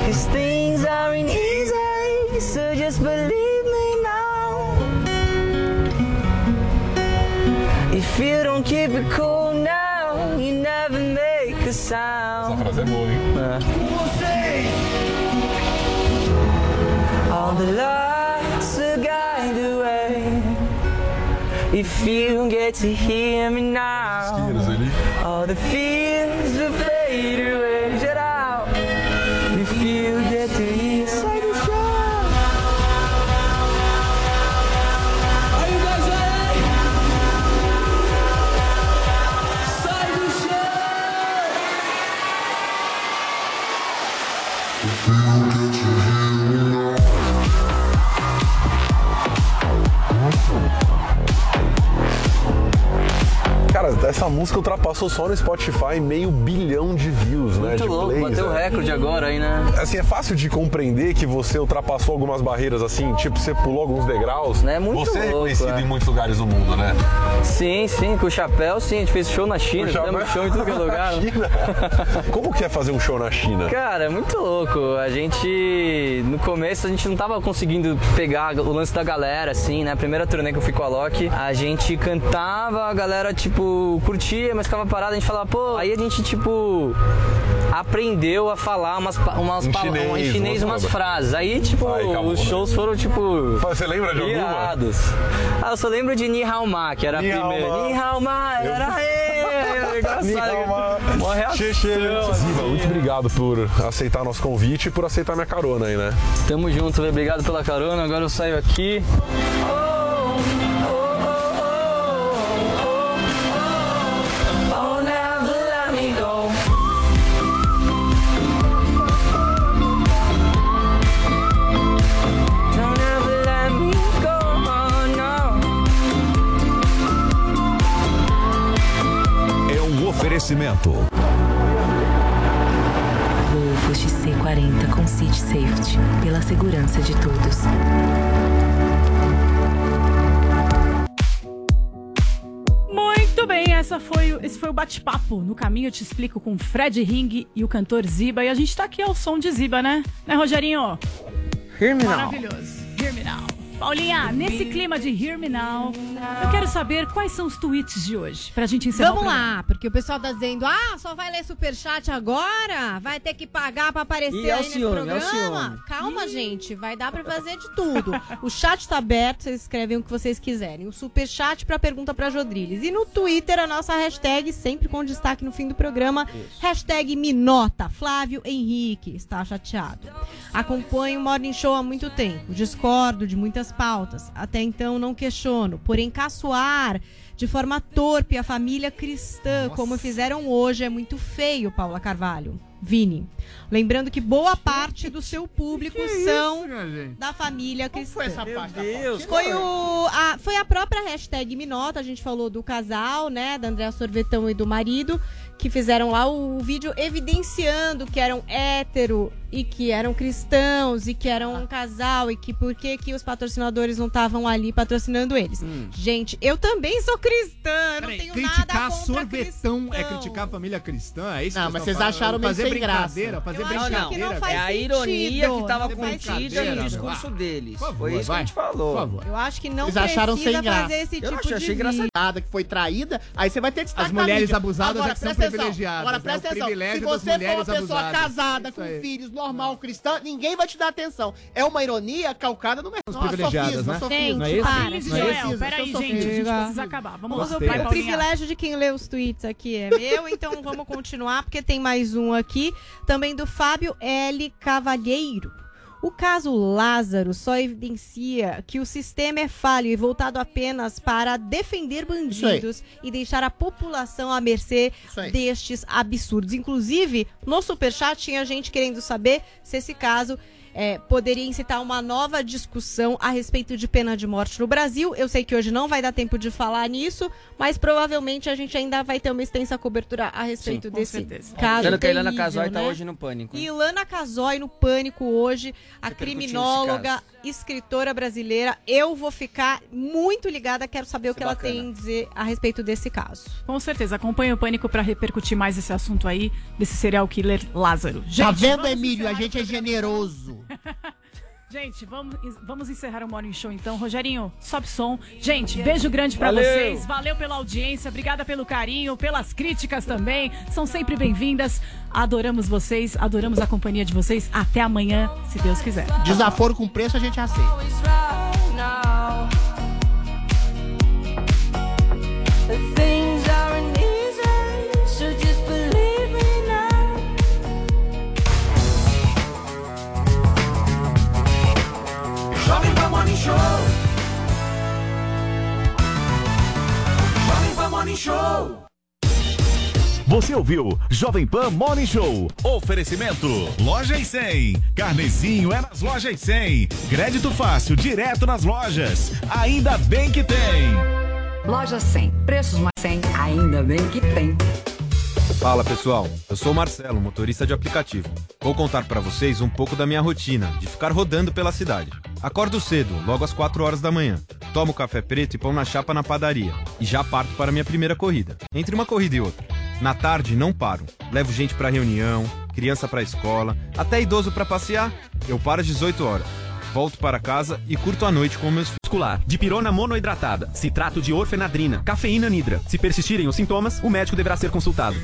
These things aren't easy, so just believe. If you don't keep it cool now, you never make a sound. Essa frase é boa, hein? É. All the lights will guide the way. If you don't get to hear me now, all the fears will fade away. Get out. If you get to hear me. Cara, essa música ultrapassou só no Spotify meio bilhão de views, né? Muito louco, plays, bateu o recorde agora aí, né? Assim, é fácil de compreender que você ultrapassou algumas barreiras, assim, tipo, você pulou alguns degraus. É muito louco, você é reconhecido em muitos lugares do mundo, né? Sim, sim, com o chapéu, sim, a gente fez show na China, fizemos show em todo lugar. Como que é fazer um show na China? Cara, é muito louco, a gente, no começo, a gente não tava conseguindo pegar o lance da galera, assim, né? A primeira turnê que eu fui com a Alok, a gente cantava, a galera, tipo, curtia, mas ficava parado, a gente falava, pô, aí a gente, tipo, aprendeu a falar umas palavras em chinês, umas frases. Aí, tipo, acabou, os shows foram, tipo... Você lembra de alguma? Ah, eu só lembro de Ni Hao Ma, que era a primeira. Ni Hao Ma, era Ziba, muito obrigado por aceitar nosso convite e por aceitar minha carona aí, né? Tamo junto, velho. Obrigado pela carona. Agora eu saio aqui. Oferecimento. Volvo XC40 com Seat Safety, pela segurança de todos. Muito bem, esse foi o bate-papo No Caminho Eu Te Explico com Fred Ring e o cantor Ziba. E a gente tá aqui ao som de Ziba, né? Né, Rogerinho? Hear Me Now. Maravilhoso. Hear Me Now. Paulinha, nesse clima de Hear Me Now, eu quero saber quais são os tweets de hoje, pra gente encerrar. Vamos lá, porque o pessoal tá dizendo, só vai ler superchat agora? Vai ter que pagar pra aparecer aí nesse programa? Calma, gente, vai dar pra fazer de tudo. O chat tá aberto, vocês escrevem o que vocês quiserem. O superchat pra pergunta pra Jodriles. E no Twitter, a nossa hashtag, sempre com destaque no fim do programa, hashtag Minota, Flávio Henrique está chateado. Acompanho o Morning Show há muito tempo, discordo de muitas pautas. Até então não questiono, porém caçoar de forma torpe a família cristã, como fizeram hoje, é muito feio, Paula Carvalho. Vini, lembrando que boa parte do seu público são da família cristã. Como foi essa parte? Foi a própria hashtag Minota, a gente falou do casal, né, da Andréa Sorvetão e do marido, que fizeram lá o vídeo evidenciando que eram hétero e que eram cristãos e que eram um casal e que por que os patrocinadores não estavam ali patrocinando eles. Gente, eu também sou cristã, eu não tenho nada contra cristão. Criticar Sorvetão é criticar a família cristã? É isso? Não, mas vocês acharam meio sem graça. Fazer brincadeira. Não, é a ironia que estava contida no discurso deles. Favor, foi isso que a gente falou. Eu acho que não eles acharam precisa sem graça. Fazer esse eu tipo achei, de achei engraçada que foi traída, aí você vai ter destaque. As mulheres abusadas já são privilegiadas. Agora presta atenção, se você for uma pessoa casada com filhos, normal, cristã, ninguém vai te dar atenção. É uma ironia calcada no mercado. Privilegiadas, né? Gente, para. Peraí, gente, a gente precisa acabar. Vamos lá. O privilégio de quem lê os tweets aqui é meu, então vamos continuar, porque tem mais um aqui, também do Fábio L. Cavalheiro. O caso Lázaro só evidencia que o sistema é falho e voltado apenas para defender bandidos e deixar a população à mercê destes absurdos. Inclusive, no Superchat tinha gente querendo saber se esse caso poderia incitar uma nova discussão a respeito de pena de morte no Brasil. Eu sei que hoje não vai dar tempo de falar nisso, mas provavelmente a gente ainda vai ter uma extensa cobertura a respeito desse caso. Sendo que a Ilana Casoy está hoje no Pânico. Ilana Casoy no Pânico hoje, a criminóloga, escritora brasileira. Eu vou ficar muito ligada, quero saber o que ela tem a dizer a respeito desse caso. Com certeza, acompanha o Pânico para repercutir mais esse assunto aí, desse serial killer Lázaro. Gente, tá vendo, Emílio? A gente é generoso. Gente, vamos encerrar o Morning Show então. Rogerinho, sobe som. Gente, beijo grande pra vocês. Valeu pela audiência, obrigada pelo carinho, pelas críticas também. São sempre bem-vindas. Adoramos vocês, adoramos a companhia de vocês. Até amanhã, se Deus quiser. Desaforo com preço a gente aceita. Jovem Pan Morning Show. Jovem Pan Morning Show. Você ouviu Jovem Pan Morning Show. Oferecimento Loja e 100. Carnezinho é nas Lojas 100. Crédito fácil direto nas lojas. Ainda bem que tem. Loja 100. Preços mais 100. Ainda bem que tem. Fala pessoal, eu sou o Marcelo, motorista de aplicativo. Vou contar pra vocês um pouco da minha rotina, de ficar rodando pela cidade. Acordo cedo, logo às 4 horas da manhã. Tomo café preto e pão na chapa na padaria. E já parto para minha primeira corrida, entre uma corrida e outra. Na tarde não paro, levo gente pra reunião, criança pra escola, até idoso pra passear. Eu paro às 18 horas. Volto para casa e curto a noite com meus filhos. Dipirona monoidratada, citrato de orfenadrina, cafeína anidra. Se persistirem os sintomas, o médico deverá ser consultado.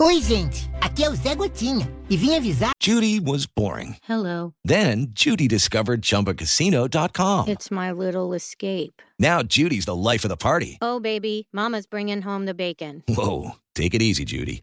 Oi, gente. Aqui é o Zé Gotinha. E vim avisar... Judy was boring. Hello. Then, Judy discovered ChumbaCasino.com. It's my little escape. Now, Judy's the life of the party. Oh, baby, mama's bringing home the bacon. Whoa, take it easy, Judy.